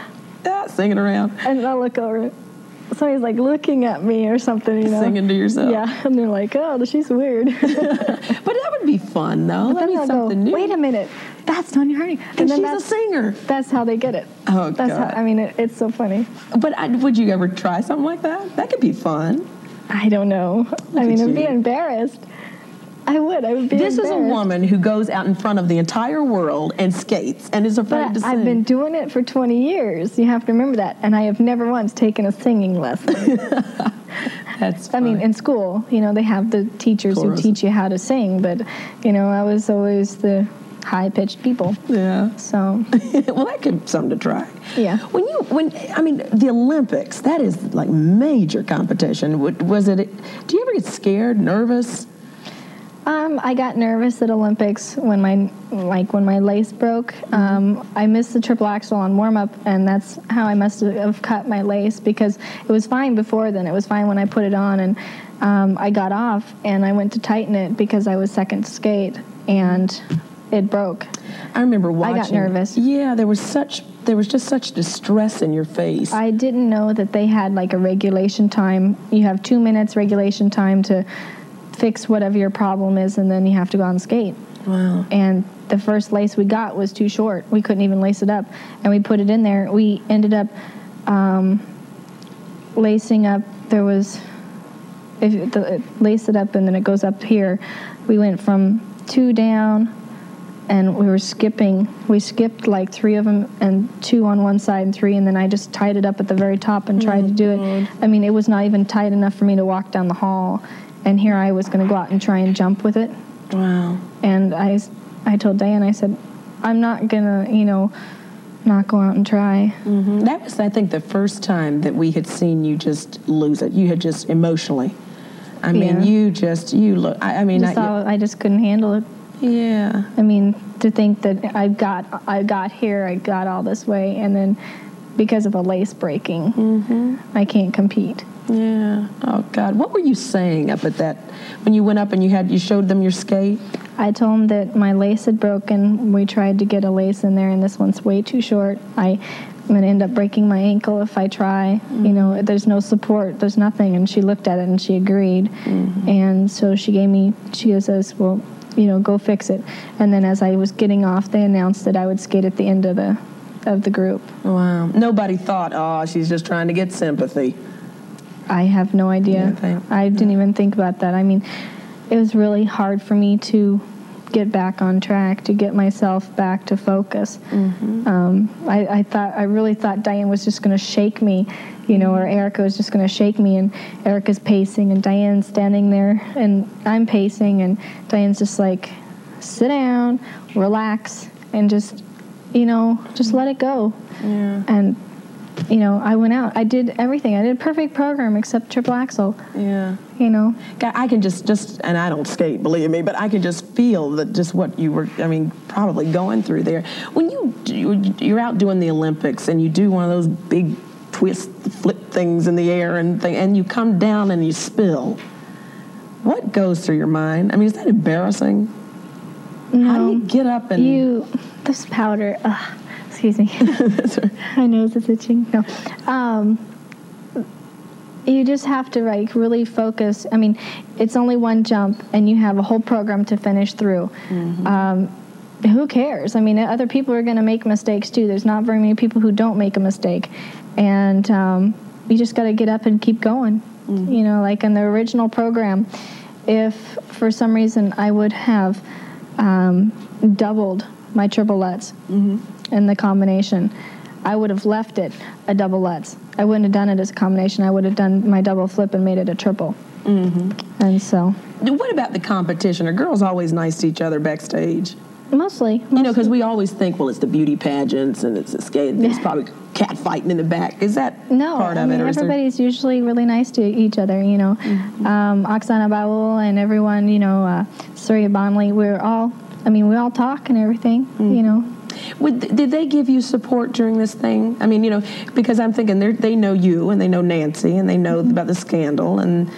Ah, singing around. And I'll look over. Somebody's like looking at me or something. You know? Singing to yourself. Yeah, and they're like, "Oh, she's weird." But that would be fun, though. That'd be something new. Wait a minute, that's Tonya Harding, and, and then she's a singer. That's how they get it. Oh, that's God. How, I mean, it, it's so funny. But I, would you ever try something like that? That could be fun. I don't know. Look I mean, I'd be embarrassed. I would. I would be This is a woman who goes out in front of the entire world and skates and is afraid but to sing. I've been doing it for twenty years. You have to remember that. And I have never once taken a singing lesson. That's funny. I mean, in school, you know, they have the teachers Tourism. who teach you how to sing. But, you know, I was always the high-pitched people. Yeah. So. Well, that could be something to try. Yeah. When you, when, I mean, the Olympics, that is like major competition. Was it, do you ever get scared, nervous? Um, I got nervous at Olympics when my, like when my lace broke. Um, I missed the triple axel on warm-up, and that's how I must have cut my lace, because it was fine before then. It was fine when I put it on, and um, I got off, and I went to tighten it because I was second to skate, and it broke. I remember watching. I got nervous. Yeah, there was such there was just such distress in your face. I didn't know that they had like a regulation time. You have two minutes regulation time to fix whatever your problem is, and then you have to go out and skate. Wow. And the first lace we got was too short. We couldn't even lace it up, and we put it in there. We ended up um, lacing up. There was if the, lace it up, and then it goes up here. We went from two down, and we were skipping. We skipped like three of them, and two on one side and three, and then I just tied it up at the very top and tried oh, to do God. it. I mean, it was not even tight enough for me to walk down the hall. And here I was going to go out and try and jump with it. Wow. And I, I told Diane, I said, I'm not going to, you know, not go out and try. Mm-hmm. That was, I think, the first time that we had seen you just lose it. You had just emotionally. I mean, yeah. you just, you look, I, I mean. Just I, saw, I just couldn't handle it. Yeah. I mean, to think that I got, I got here, I got all this way, and then because of the lace breaking, mm-hmm. I can't compete. Yeah. Oh, God. What were you saying up at that when you went up and you had you showed them your skate? I told them that my lace had broken. We tried to get a lace in there, and this one's way too short. I, I'm going to end up breaking my ankle if I try. Mm-hmm. You know, there's no support. There's nothing. And she looked at it, and she agreed. Mm-hmm. And so she gave me, she says, well, you know, go fix it. And then as I was getting off, they announced that I would skate at the end of the of the group. Wow. Nobody thought, oh, she's just trying to get sympathy. I have no idea. Yeah, I, I didn't yeah. even think about that. I mean, it was really hard for me to get back on track, to get myself back to focus. Mm-hmm. Um, I, I thought, I really thought Diane was just going to shake me, you know, or Erica was just going to shake me, and Erica's pacing, and Diane's standing there, and I'm pacing, and Diane's just like, sit down, relax, and just, you know, just let it go. Yeah. And you know, I went out. I did everything. I did a perfect program except triple axel. Yeah. You know. I can just, just, and I don't skate, believe me, but I can just feel that just what you were, I mean, probably going through there. When you, you're out doing the Olympics and you do one of those big twist, flip things in the air and thing, and you come down and you spill, what goes through your mind? I mean, is that embarrassing? No. How do you get up and... You, this powder, ugh. Excuse me. My nose is itching. No. Um, you just have to, like, really focus. I mean, it's only one jump, and you have a whole program to finish through. Mm-hmm. Um, who cares? I mean, other people are going to make mistakes, too. There's not very many people who don't make a mistake. And um, you just got to get up and keep going. Mm-hmm. You know, like in the original program, if for some reason I would have um, doubled my triple lutz, mm-hmm. and the combination, I would have left it a double lutz. I wouldn't have done it as a combination. I would have done my double flip and made it a triple. Mm-hmm. And so. What about the competition? Are girls always nice to each other backstage? Mostly. mostly. You know, because we always think, well, it's the beauty pageants and it's a skate. There's yeah. probably cat fighting in the back. Is that no, part I of mean, it? No, everybody's there... usually really nice to each other, you know. Mm-hmm. Um, Oksana Baiul and everyone, you know, uh, Surya Bonaly, we're all, I mean, we all talk and everything, mm-hmm. you know. Would, did they give you support during this thing? I mean, you know, because I'm thinking they know you and they know Nancy and they know about the scandal and.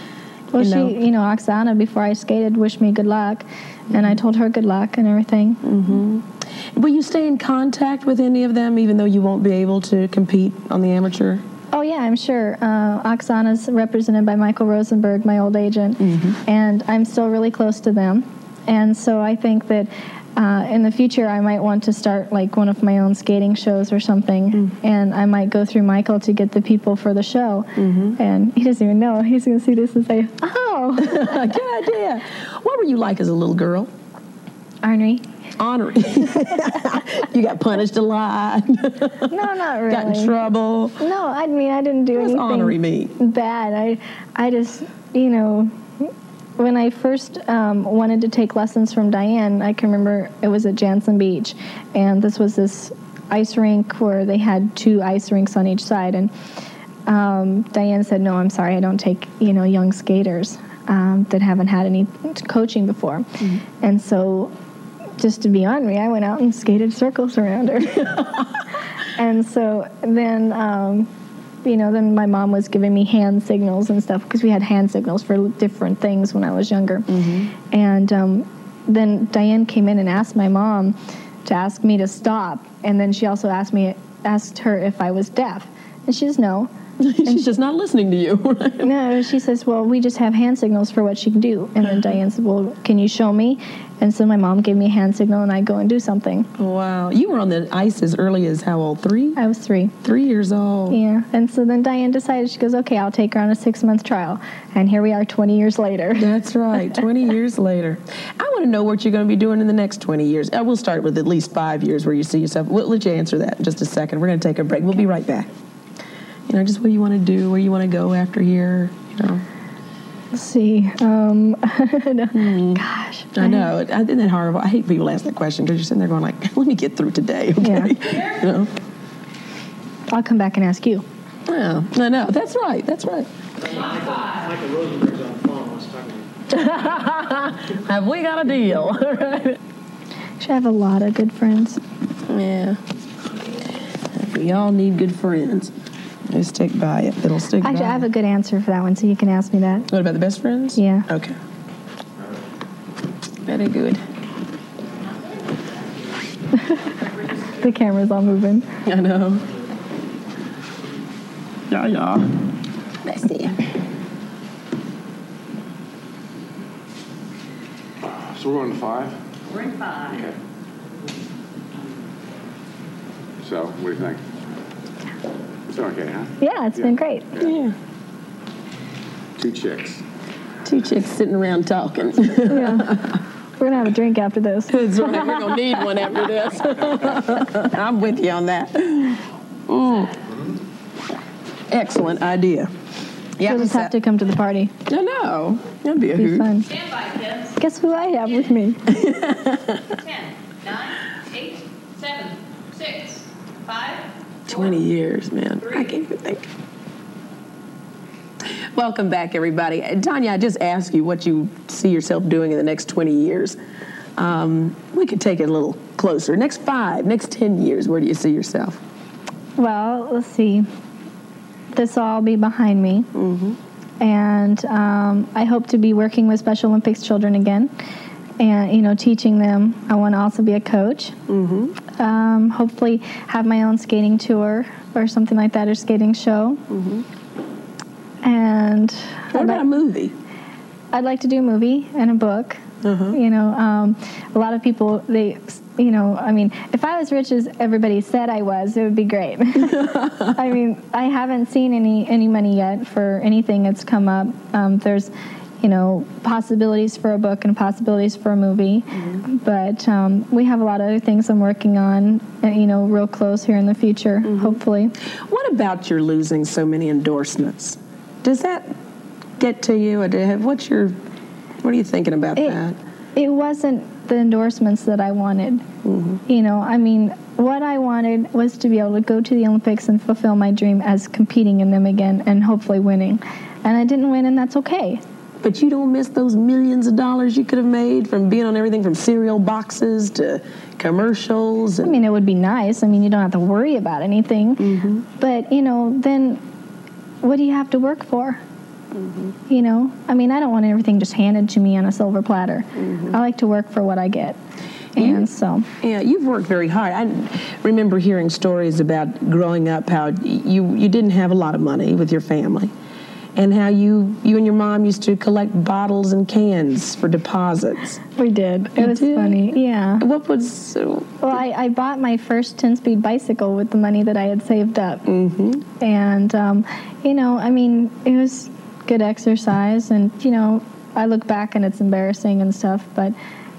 Well, you know. she, you know, Oksana, before I skated, wished me good luck, mm-hmm. and I told her good luck and everything. Mm-hmm. Will you stay in contact with any of them, even though you won't be able to compete on the amateur? Oh yeah, I'm sure. Uh, Oksana's represented by Michael Rosenberg, my old agent, mm-hmm. and I'm still really close to them, and so I think that. uh, in the future I might want to start like one of my own skating shows or something, mm. and I might go through Michael to get the people for the show. Mm-hmm. And he doesn't even know. He's going to see this and say, oh, good idea. What were you like as a little girl? Ornery. Ornery. You got punished a lot. No, not really. Got in trouble. No, I mean, I didn't do what anything does ornery mean? Bad. I, I just, you know... When I first um, wanted to take lessons from Diane, I can remember it was at Jansen Beach, and this was this ice rink where they had two ice rinks on each side, and um, Diane said, no, I'm sorry, I don't take, you know, young skaters um, that haven't had any coaching before. Mm-hmm. And so just to be ornery, I went out and skated circles around her. And so then... Um, You know, then my mom was giving me hand signals and stuff because we had hand signals for different things when I was younger. Mm-hmm. And um, then Diane came in and asked my mom to ask me to stop. And then she also asked me, asked her if I was deaf. And she says, no. And she's just not listening to you, right? No, she says, well, we just have hand signals for what she can do. And then Diane said, well, can you show me? And so my mom gave me a hand signal, and I go and do something. Wow. You were on the ice as early as how old, three? I was three. Three years old. Yeah. And so then Diane decided, she goes, okay, I'll take her on a six-month trial. And here we are twenty years later. That's right, twenty years later. I want to know what you're going to be doing in the next twenty years. We'll start with at least five years where you see yourself. We'll let you answer that in just a second. We're going to take a break. We'll be right back. You know, just what you want to do, where you want to go after here, you know. Let's see. Um, no. mm. Gosh. I know. Isn't that horrible? I hate people asking that question because you're sitting there going like, let me get through today, okay? Yeah. You know? I'll come back and ask you. Oh, I know. That's right. That's right. Michael Rosenberg's on the phone. I was talking to you. Have we got a deal? All right. Should I have a lot of good friends. Yeah. We all need good friends. They stick by it. It'll stick Actually, by it. Actually, I have a good answer for that one, so you can ask me that. What about the best friends? Yeah. Okay. Very good. The camera's all moving. I know. Yeah, yeah. Let's see. So we're going to five? We're in five. Okay. So, what do you think? It's okay, huh? Yeah, it's yeah. been great. Yeah. yeah. Two chicks. Two chicks sitting around talking. Yeah. We're going to have a drink after this. That's right. We're going to need one after this. I'm with you on that. Mm. Excellent idea. Yeah, we'll just have to come to the party. No, no. That'd be a hoot. Fun. Stand by, kids. Guess who I have with me? ten, nine, eight, seven, six, five, twenty years, man. I can't even think. Welcome back, everybody. Tonya, I just asked you what you see yourself doing in the next twenty years. Um, we could take it a little closer. Next five, next ten years, where do you see yourself? Well, let's see. This will all be behind me. Mm-hmm. And um, I hope to be working with Special Olympics children again and, you know, teaching them. I want to also be a coach. Mm-hmm. Um, hopefully have my own skating tour or something like that, or skating show. Mm-hmm. And what about like, a movie? I'd like to do a movie and a book. Uh-huh. You know, um, a lot of people, they, you know, I mean, if I was rich as everybody said I was, it would be great. I mean, I haven't seen any, any money yet for anything that's come up. Um, there's, you know, possibilities for a book and possibilities for a movie. Mm-hmm. But um, we have a lot of other things I'm working on, you know, real close here in the future, mm-hmm. hopefully. What about your losing so many endorsements? Does that get to you? What's your, what are you thinking about it, that? It wasn't the endorsements that I wanted. Mm-hmm. You know, I mean, what I wanted was to be able to go to the Olympics and fulfill my dream as competing in them again and hopefully winning. And I didn't win, and that's okay. But you don't miss those millions of dollars you could have made from being on everything from cereal boxes to commercials. And I mean, it would be nice. I mean, you don't have to worry about anything. Mm-hmm. But, you know, then what do you have to work for? Mm-hmm. You know? I mean, I don't want everything just handed to me on a silver platter. Mm-hmm. I like to work for what I get. And, and so. Yeah, you've worked very hard. I remember hearing stories about growing up how you, you didn't have a lot of money with your family. and how you you and your mom used to collect bottles and cans for deposits. We did. It you was did? funny. Yeah. What was... Uh, well, I, I bought my first ten-speed bicycle with the money that I had saved up. Mm-hmm. And, um, you know, I mean, it was good exercise. And, you know, I look back and it's embarrassing and stuff. But,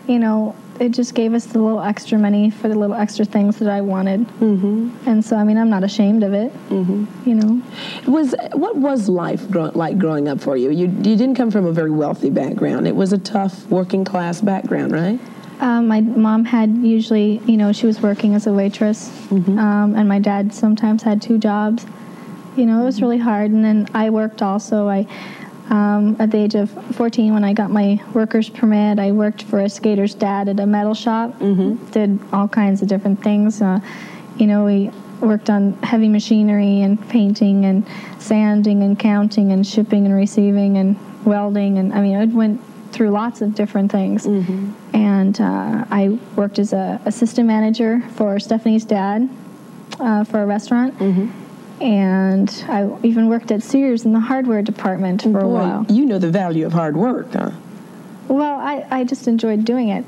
you know, it just gave us the little extra money for the little extra things that I wanted. Mm-hmm. And so, I mean, I'm not ashamed of it, mm-hmm. you know. It was What was life grow- like growing up for you? you? You didn't come from a very wealthy background. It was a tough working-class background, right? Um, my mom had usually, you know, she was working as a waitress, mm-hmm. um, and my dad sometimes had two jobs. You know, it was really hard. And then I worked also. I... Um, at the age of fourteen, when I got my worker's permit, I worked for a skater's dad at a metal shop, mm-hmm. did all kinds of different things. Uh, you know, we worked on heavy machinery and painting and sanding and counting and shipping and receiving and welding. And, I mean, I went through lots of different things. Mm-hmm. And uh, I worked as a assistant manager for Stephanie's dad uh, for a restaurant. Mm-hmm. And I even worked at Sears in the hardware department for Boy, a while. You know the value of hard work, huh? Well, I, I just enjoyed doing it.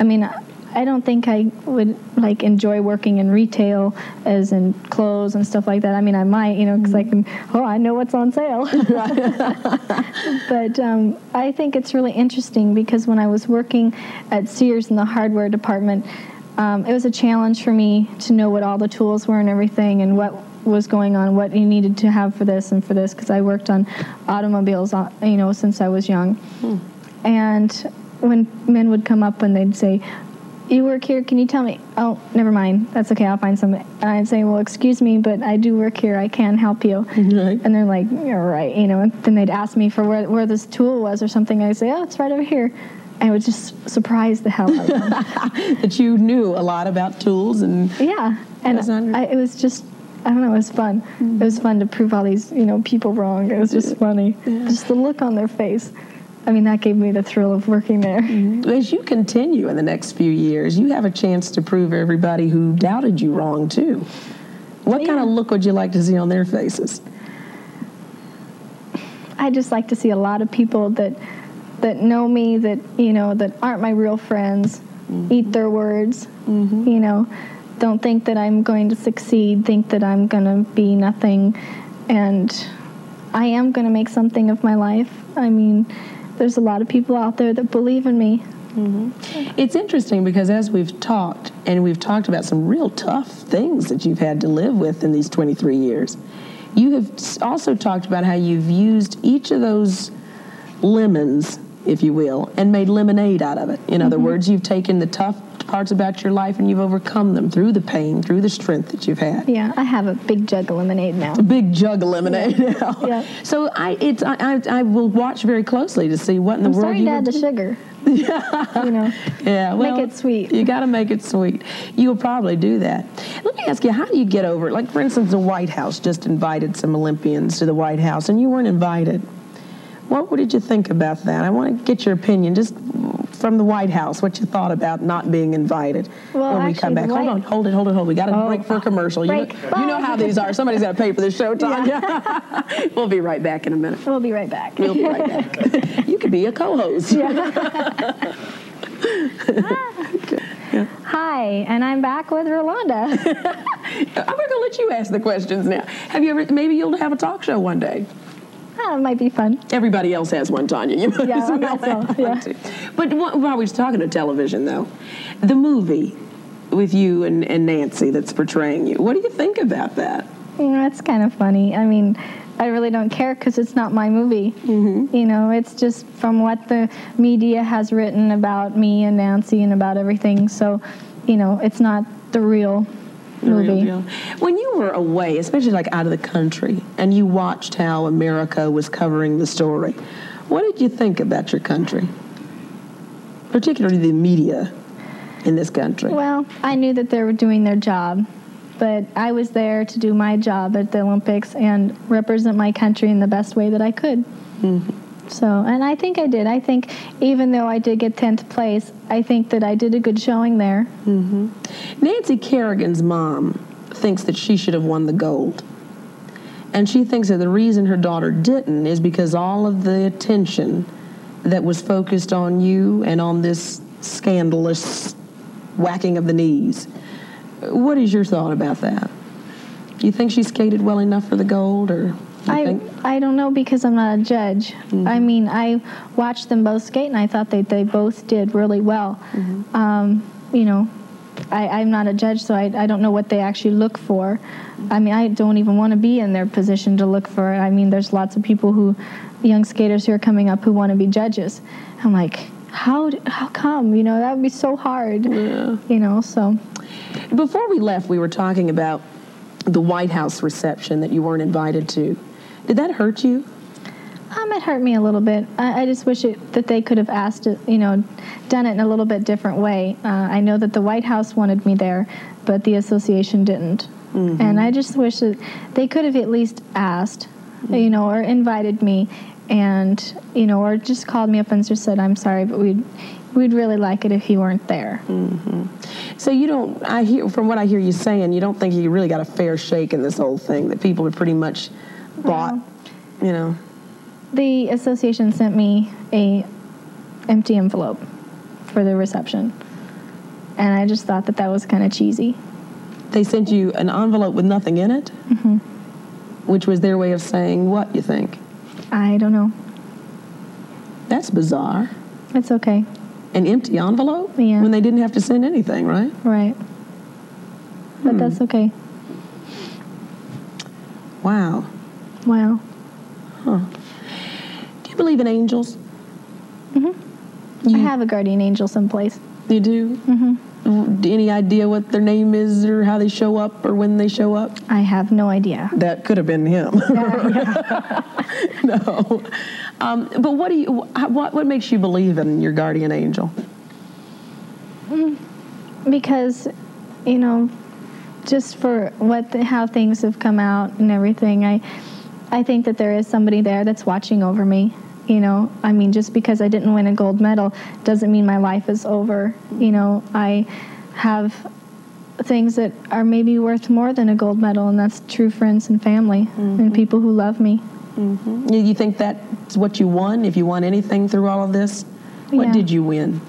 I mean, I, I don't think I would, like, enjoy working in retail as in clothes and stuff like that. I mean, I might, you know, because I can, oh, I know what's on sale. But um, I think it's really interesting because when I was working at Sears in the hardware department, um, it was a challenge for me to know what all the tools were and everything and what was going on, what you needed to have for this and for this, because I worked on automobiles, you know, since I was young. Hmm. And when men would come up and they'd say, you work here, can you tell me? Oh, never mind, that's okay, I'll find somebody. And I'd say, well, excuse me, but I do work here, I can help you. Right. And they're like, you're right, you know, and then they'd ask me for where, where this tool was or something, I'd say, oh, it's right over here. I was just surprised the hell out of them. That you knew a lot about tools and... Yeah, and under- I, it was just... I don't know, it was fun. Mm-hmm. It was fun to prove all these, you know, people wrong. It was just funny. Yeah. Just the look on their face. I mean, that gave me the thrill of working there. Mm-hmm. As you continue in the next few years, you have a chance to prove everybody who doubted you wrong, too. What yeah. kind of look would you like to see on their faces? I'd just like to see a lot of people that that know me, that, you know, that aren't my real friends, mm-hmm. eat their words, mm-hmm. you know. Don't think that I'm going to succeed, think that I'm going to be nothing. And I am going to make something of my life. I mean, there's a lot of people out there that believe in me. Mm-hmm. It's interesting because as we've talked, and we've talked about some real tough things that you've had to live with in these twenty-three years, you have also talked about how you've used each of those lemons, if you will, and made lemonade out of it. In mm-hmm. other words, you've taken the tough parts about your life and you've overcome them through the pain, through the strength that you've had. Yeah, I have a big jug of lemonade now. A big jug of lemonade yeah. now. Yeah. So I, it's I, I will watch very closely to see what in the I'm world sorry you to add the sugar. Yeah. You know. Yeah. Well, make it sweet. You got to make it sweet. You'll probably do that. Let me ask you, how do you get over it? Like, for instance, the White House just invited some Olympians to the White House, and you weren't invited. What, what did you think about that? I want to get your opinion. Just. From the White House, what you thought about not being invited well, when we actually, come back. Hold on, hold it, hold it, hold it. We got a oh, break for a commercial. You know, you know how these are. Somebody's got to pay for this show, Tonya. Yeah. We'll be right back in a minute. We'll be right back. We'll be right back. You could be a co-host. Yeah. Yeah. Hi, and I'm back with Rolonda. I'm going to let you ask the questions now. Have you ever? Maybe you'll have a talk show one day. Oh, it might be fun. Everybody else has one, Tonya. You might yeah, myself, yeah. But while we're talking to television, though, the movie with you and, and Nancy that's portraying you, what do you think about that? You know, it's kind of funny. I mean, I really don't care because it's not my movie. Mm-hmm. You know, it's just from what the media has written about me and Nancy and about everything. So, you know, it's not the real movie. When you were away, especially like out of the country, and you watched how America was covering the story, what did you think about your country, particularly the media in this country? Well, I knew that they were doing their job, but I was there to do my job at the Olympics and represent my country in the best way that I could. Mm-hmm. So, and I think I did. I think even though I did get tenth place, I think that I did a good showing there. Mm-hmm. Nancy Kerrigan's mom thinks that she should have won the gold. And she thinks that the reason her daughter didn't is because all of the attention that was focused on you and on this scandalous whacking of the knees. What is your thought about that? Do you think she skated well enough for the gold, or... I think? I don't know, because I'm not a judge. Mm-hmm. I mean, I watched them both skate, and I thought that they both did really well. Mm-hmm. Um, you know, I, I'm not a judge, so I, I don't know what they actually look for. I mean, I don't even want to be in their position to look for it. I mean, there's lots of people who, young skaters who are coming up who want to be judges. I'm like, how how come? You know, that would be so hard. Yeah. You know, so. Before we left, we were talking about the White House reception that you weren't invited to. Did that hurt you? Um, it hurt me a little bit. I, I just wish it, that they could have asked it, you know, done it in a little bit different way. Uh, I know that the White House wanted me there, but the association didn't. Mm-hmm. And I just wish that they could have at least asked, mm-hmm. you know, or invited me, and, you know, or just called me up and just said, I'm sorry, but we'd, we'd really like it if you weren't there. Mm-hmm. So you don't, I hear, from what I hear you saying, you don't think you really got a fair shake in this whole thing, that people are pretty much... bought, you know. The association sent me a empty envelope for the reception, and I just thought that that was kind of cheesy. They sent you an envelope with nothing in it? Mm-hmm. Which was their way of saying what, you think? I don't know. That's bizarre. It's okay. An empty envelope? Yeah. When they didn't have to send anything, right? Right. Hmm. But that's okay. Wow. Wow. Huh. Do you believe in angels? Mm-hmm. You, I have a guardian angel someplace. You do? Mm-hmm. Any idea what their name is or how they show up or when they show up? I have no idea. That could have been him. Yeah, yeah. No. Um, but what do you? What what makes you believe in your guardian angel? Mm, because, you know, just for what the, how things have come out and everything, I. I think that there is somebody there that's watching over me, you know. I mean, just because I didn't win a gold medal doesn't mean my life is over, you know. I have things that are maybe worth more than a gold medal, and that's true friends and family, mm-hmm. and people who love me. Mm-hmm. You think that's what you won, if you won anything through all of this? What yeah. did you win?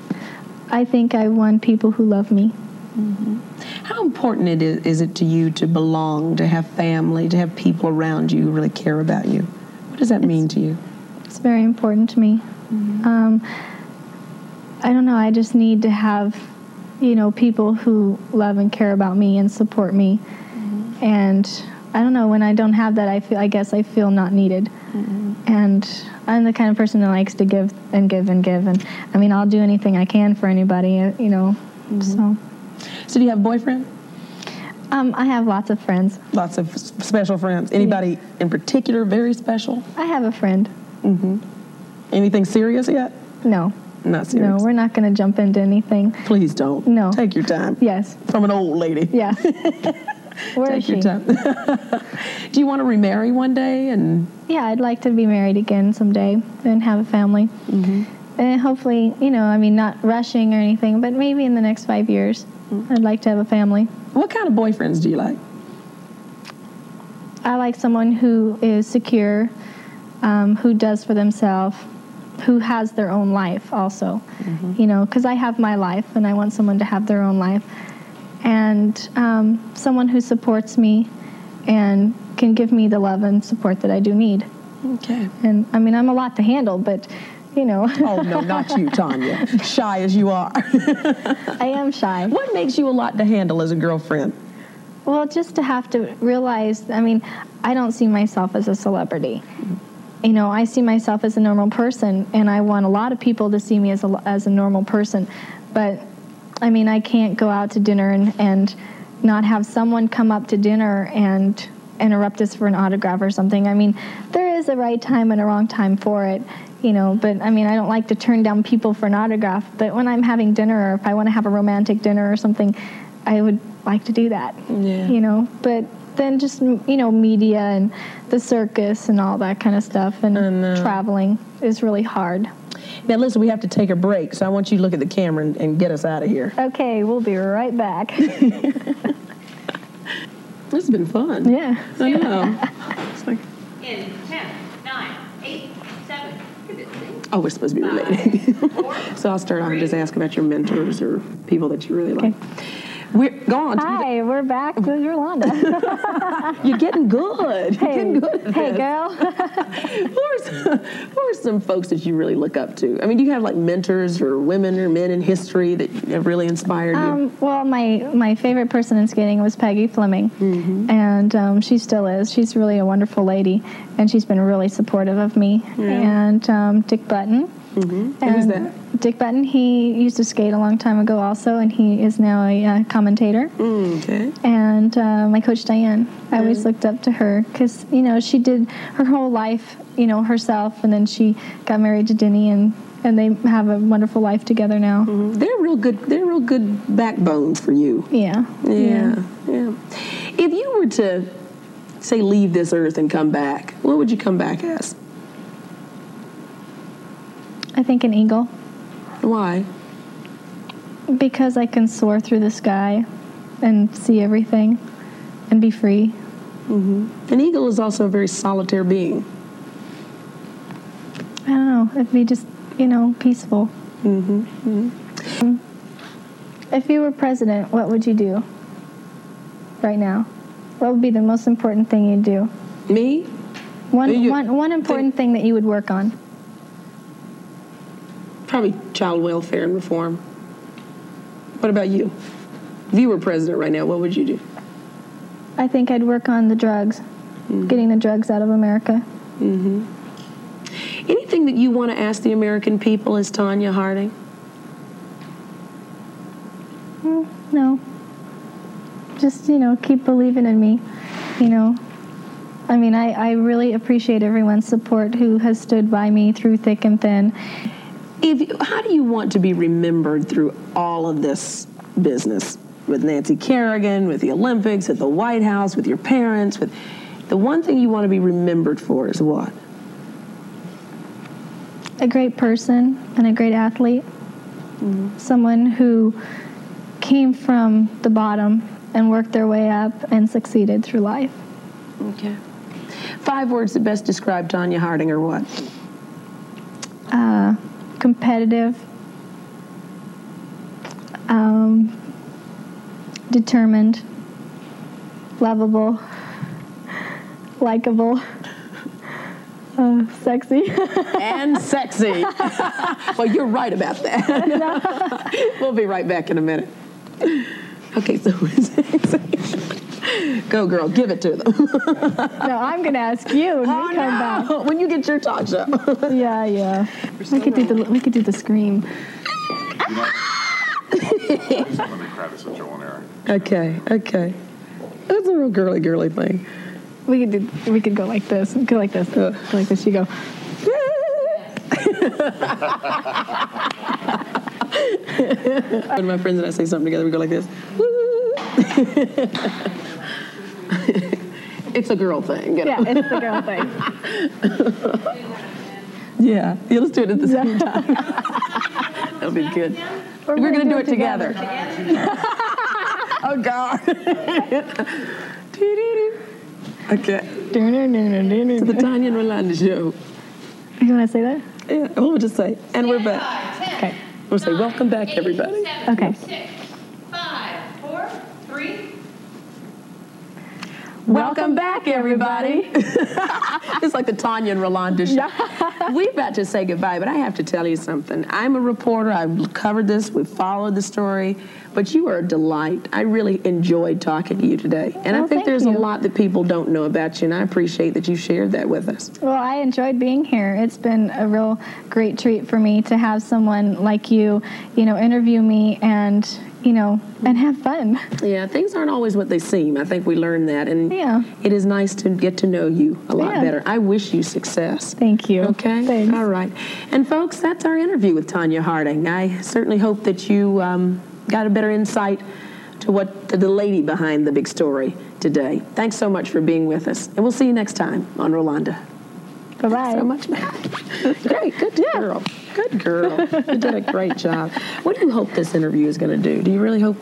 I think I won people who love me. Mm-hmm. How important it is, is it to you to belong, to have family, to have people around you who really care about you? What does that it's, mean to you? It's very important to me. Mm-hmm. Um, I don't know. I just need to have, you know, people who love and care about me and support me. Mm-hmm. And I don't know. When I don't have that, I feel. I guess I feel not needed. Mm-hmm. And I'm the kind of person that likes to give and give and give. And I mean, I'll do anything I can for anybody. You know, mm-hmm. so. So do you have a boyfriend? Um, I have lots of friends. Lots of s- special friends. Anybody yeah. in particular very special? I have a friend. Mm-hmm. Anything serious yet? No. Not serious? No, we're not going to jump into anything. Please don't. No. Take your time. Yes. From an old lady. Yeah. Where Take is your she? Time. Do you want to remarry one day? And yeah, I'd like to be married again someday and have a family. Mm-hmm. And hopefully, you know, I mean, not rushing or anything, but maybe in the next five years. I'd like to have a family. What kind of boyfriends do you like? I like someone who is secure, um, who does for themselves, who has their own life also. Mm-hmm. You know, because I have my life, and I want someone to have their own life. And um, someone who supports me and can give me the love and support that I do need. Okay. And, I mean, I'm a lot to handle, but... You know. Oh, no, not you, Tonya. Shy as you are. I am shy. What makes you a lot to handle as a girlfriend? Well, just to have to realize, I mean, I don't see myself as a celebrity. You know, I see myself as a normal person, and I want a lot of people to see me as a, as a normal person. But, I mean, I can't go out to dinner and, and not have someone come up to dinner and interrupt us for an autograph or something. I mean, there is a right time and a wrong time for it. You know, but I mean, I don't like to turn down people for an autograph, but when I'm having dinner, or if I want to have a romantic dinner or something, I would like to do that, yeah. you know, but then just, you know, media and the circus and all that kind of stuff and, and uh, traveling is really hard. Now, listen, we have to take a break, so I want you to look at the camera and, and get us out of here. Okay, we'll be right back. This has been fun. Yeah. I know. like. In ten, nine, eight, seven. Oh, we're supposed to be related. So I'll start off and just ask about your mentors or people that you really like. Okay. We're, go on. Hi, the, we're back with Rolonda. You're getting good. Hey, You're getting good at hey this. girl. Who are some, who are some folks that you really look up to? I mean, do you have like mentors or women or men in history that have really inspired you? Um, well, my, my favorite person in skating was Peggy Fleming, mm-hmm. and um, she still is. She's really a wonderful lady, and she's been really supportive of me. Yeah. And um, Dick Button. Mm-hmm. And who's that? Dick Button. He used to skate a long time ago also, and he is now a uh, commentator. Okay. And uh, my coach, Diane. Mm-hmm. I always looked up to her because, you know, she did her whole life, you know, herself, and then she got married to Denny, and, and they have a wonderful life together now. Mm-hmm. They're real good. They're real good backbone for you. Yeah. Yeah. Yeah. Yeah. If you were to, say, leave this earth and come back, what would you come back as? I think an eagle. Why? Because I can soar through the sky and see everything and be free. Mm-hmm. An eagle is also a very solitary being. I don't know. It'd be just, you know, peaceful. Mm-hmm. Mm-hmm. Um, if you were president, what would you do right now? What would be the most important thing you'd do? Me? One, you, one, one important they, thing that you would work on. Probably child welfare and reform. What about you? If you were president right now, what would you do? I think I'd work on the drugs, mm-hmm. getting the drugs out of America. Mm-hmm. Anything that you want to ask the American people as Tonya Harding? Mm, no. Just, you know, keep believing in me, you know. I mean, I, I really appreciate everyone's support who has stood by me through thick and thin. If you, how do you want to be remembered through all of this business with Nancy Kerrigan, with the Olympics, at the White House, with your parents? With the one thing you want to be remembered for is what? A great person and a great athlete. Mm-hmm. Someone who came from the bottom and worked their way up and succeeded through life. Okay. Five words that best describe Tonya Harding are what? Uh... Competitive, um, determined, lovable, likable, uh, sexy. And sexy. Well, you're right about that. We'll be right back in a minute. Okay, so go, girl. Give it to them. No, I'm going to ask you when oh, we come no. back. When you get your talk show. Yeah, yeah. We could, do the, we could do the scream. Okay, okay. That's a real girly, girly thing. We could do, we could go like this. Go like this. Go like this. You go. One of my friends and I say something together. We go like this. It's a girl thing. You know? Yeah, it's the girl thing. Yeah, yeah, let's do it at the same time. That'll be good. We're, We're going to do, do it together. together. together. Oh, God. Okay. To the Tonya and Rolonda Show. You want to say that? Yeah, we'll just say, and we're back. Okay. We'll say, welcome back, everybody. Okay. Welcome back, everybody. It's like the Tonya and Rolonda Show. We're about to say goodbye, but I have to tell you something. I'm a reporter. I've covered this. We've followed the story. But you are a delight. I really enjoyed talking to you today. And well, I think there's you. a lot that people don't know about you, and I appreciate that you shared that with us. Well, I enjoyed being here. It's been a real great treat for me to have someone like you, you know, interview me and... you know, and have fun. Yeah, things aren't always what they seem. I think we learned that. And yeah. It is nice to get to know you a lot yeah. better. I wish you success. Thank you. Okay? Thanks. All right. And, folks, that's our interview with Tonya Harding. I certainly hope that you um, got a better insight to what to the lady behind the big story today. Thanks so much for being with us. And we'll see you next time on Rolonda. Bye-bye. Thanks so much, Matt. Great. Good yeah. girl. Good girl. You did a great job. What do you hope this interview is going to do? Do you really hope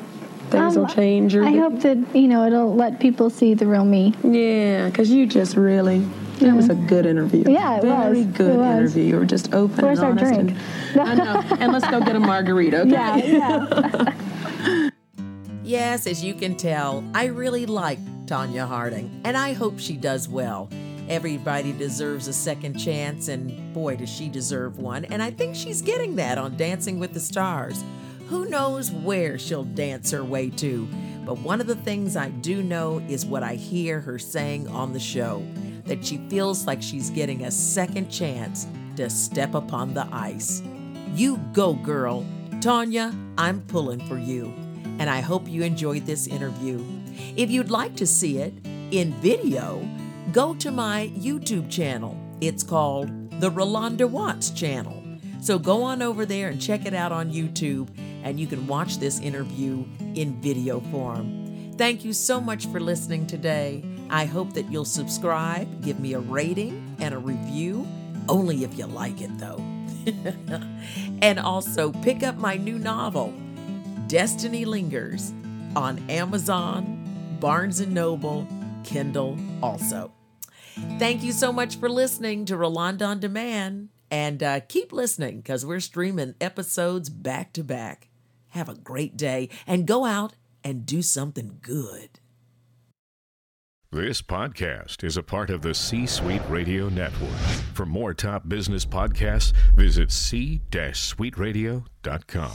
things um, will change? Or I hope that, you know, it'll let people see the real me. Yeah, because you just really... That was a good interview. Yeah, it Very was. Very good interview. You were just open Where's and honest. Our drink? And, I know. And let's go get a margarita, okay? Yeah, yeah. Yes, as you can tell, I really like Tonya Harding, and I hope she does well. Everybody deserves a second chance, and boy, does she deserve one. And I think she's getting that on Dancing with the Stars. Who knows where she'll dance her way to? But one of the things I do know is what I hear her saying on the show, that she feels like she's getting a second chance to step upon the ice. You go, girl. Tonya, I'm pulling for you. And I hope you enjoyed this interview. If you'd like to see it in video, go to my YouTube channel. It's called The Rolonda Watts Channel. So go on over there and check it out on YouTube, and you can watch this interview in video form. Thank you so much for listening today. I hope that you'll subscribe, give me a rating and a review, only if you like it though. And also pick up my new novel, Destiny Lingers, on Amazon, Barnes and Noble, Kindle also. Thank you so much for listening to Rolonda On Demand, and uh, keep listening because we're streaming episodes back to back. Have a great day and go out and do something good. This podcast is a part of the C-Suite Radio Network. For more top business podcasts, visit c suite radio dot com.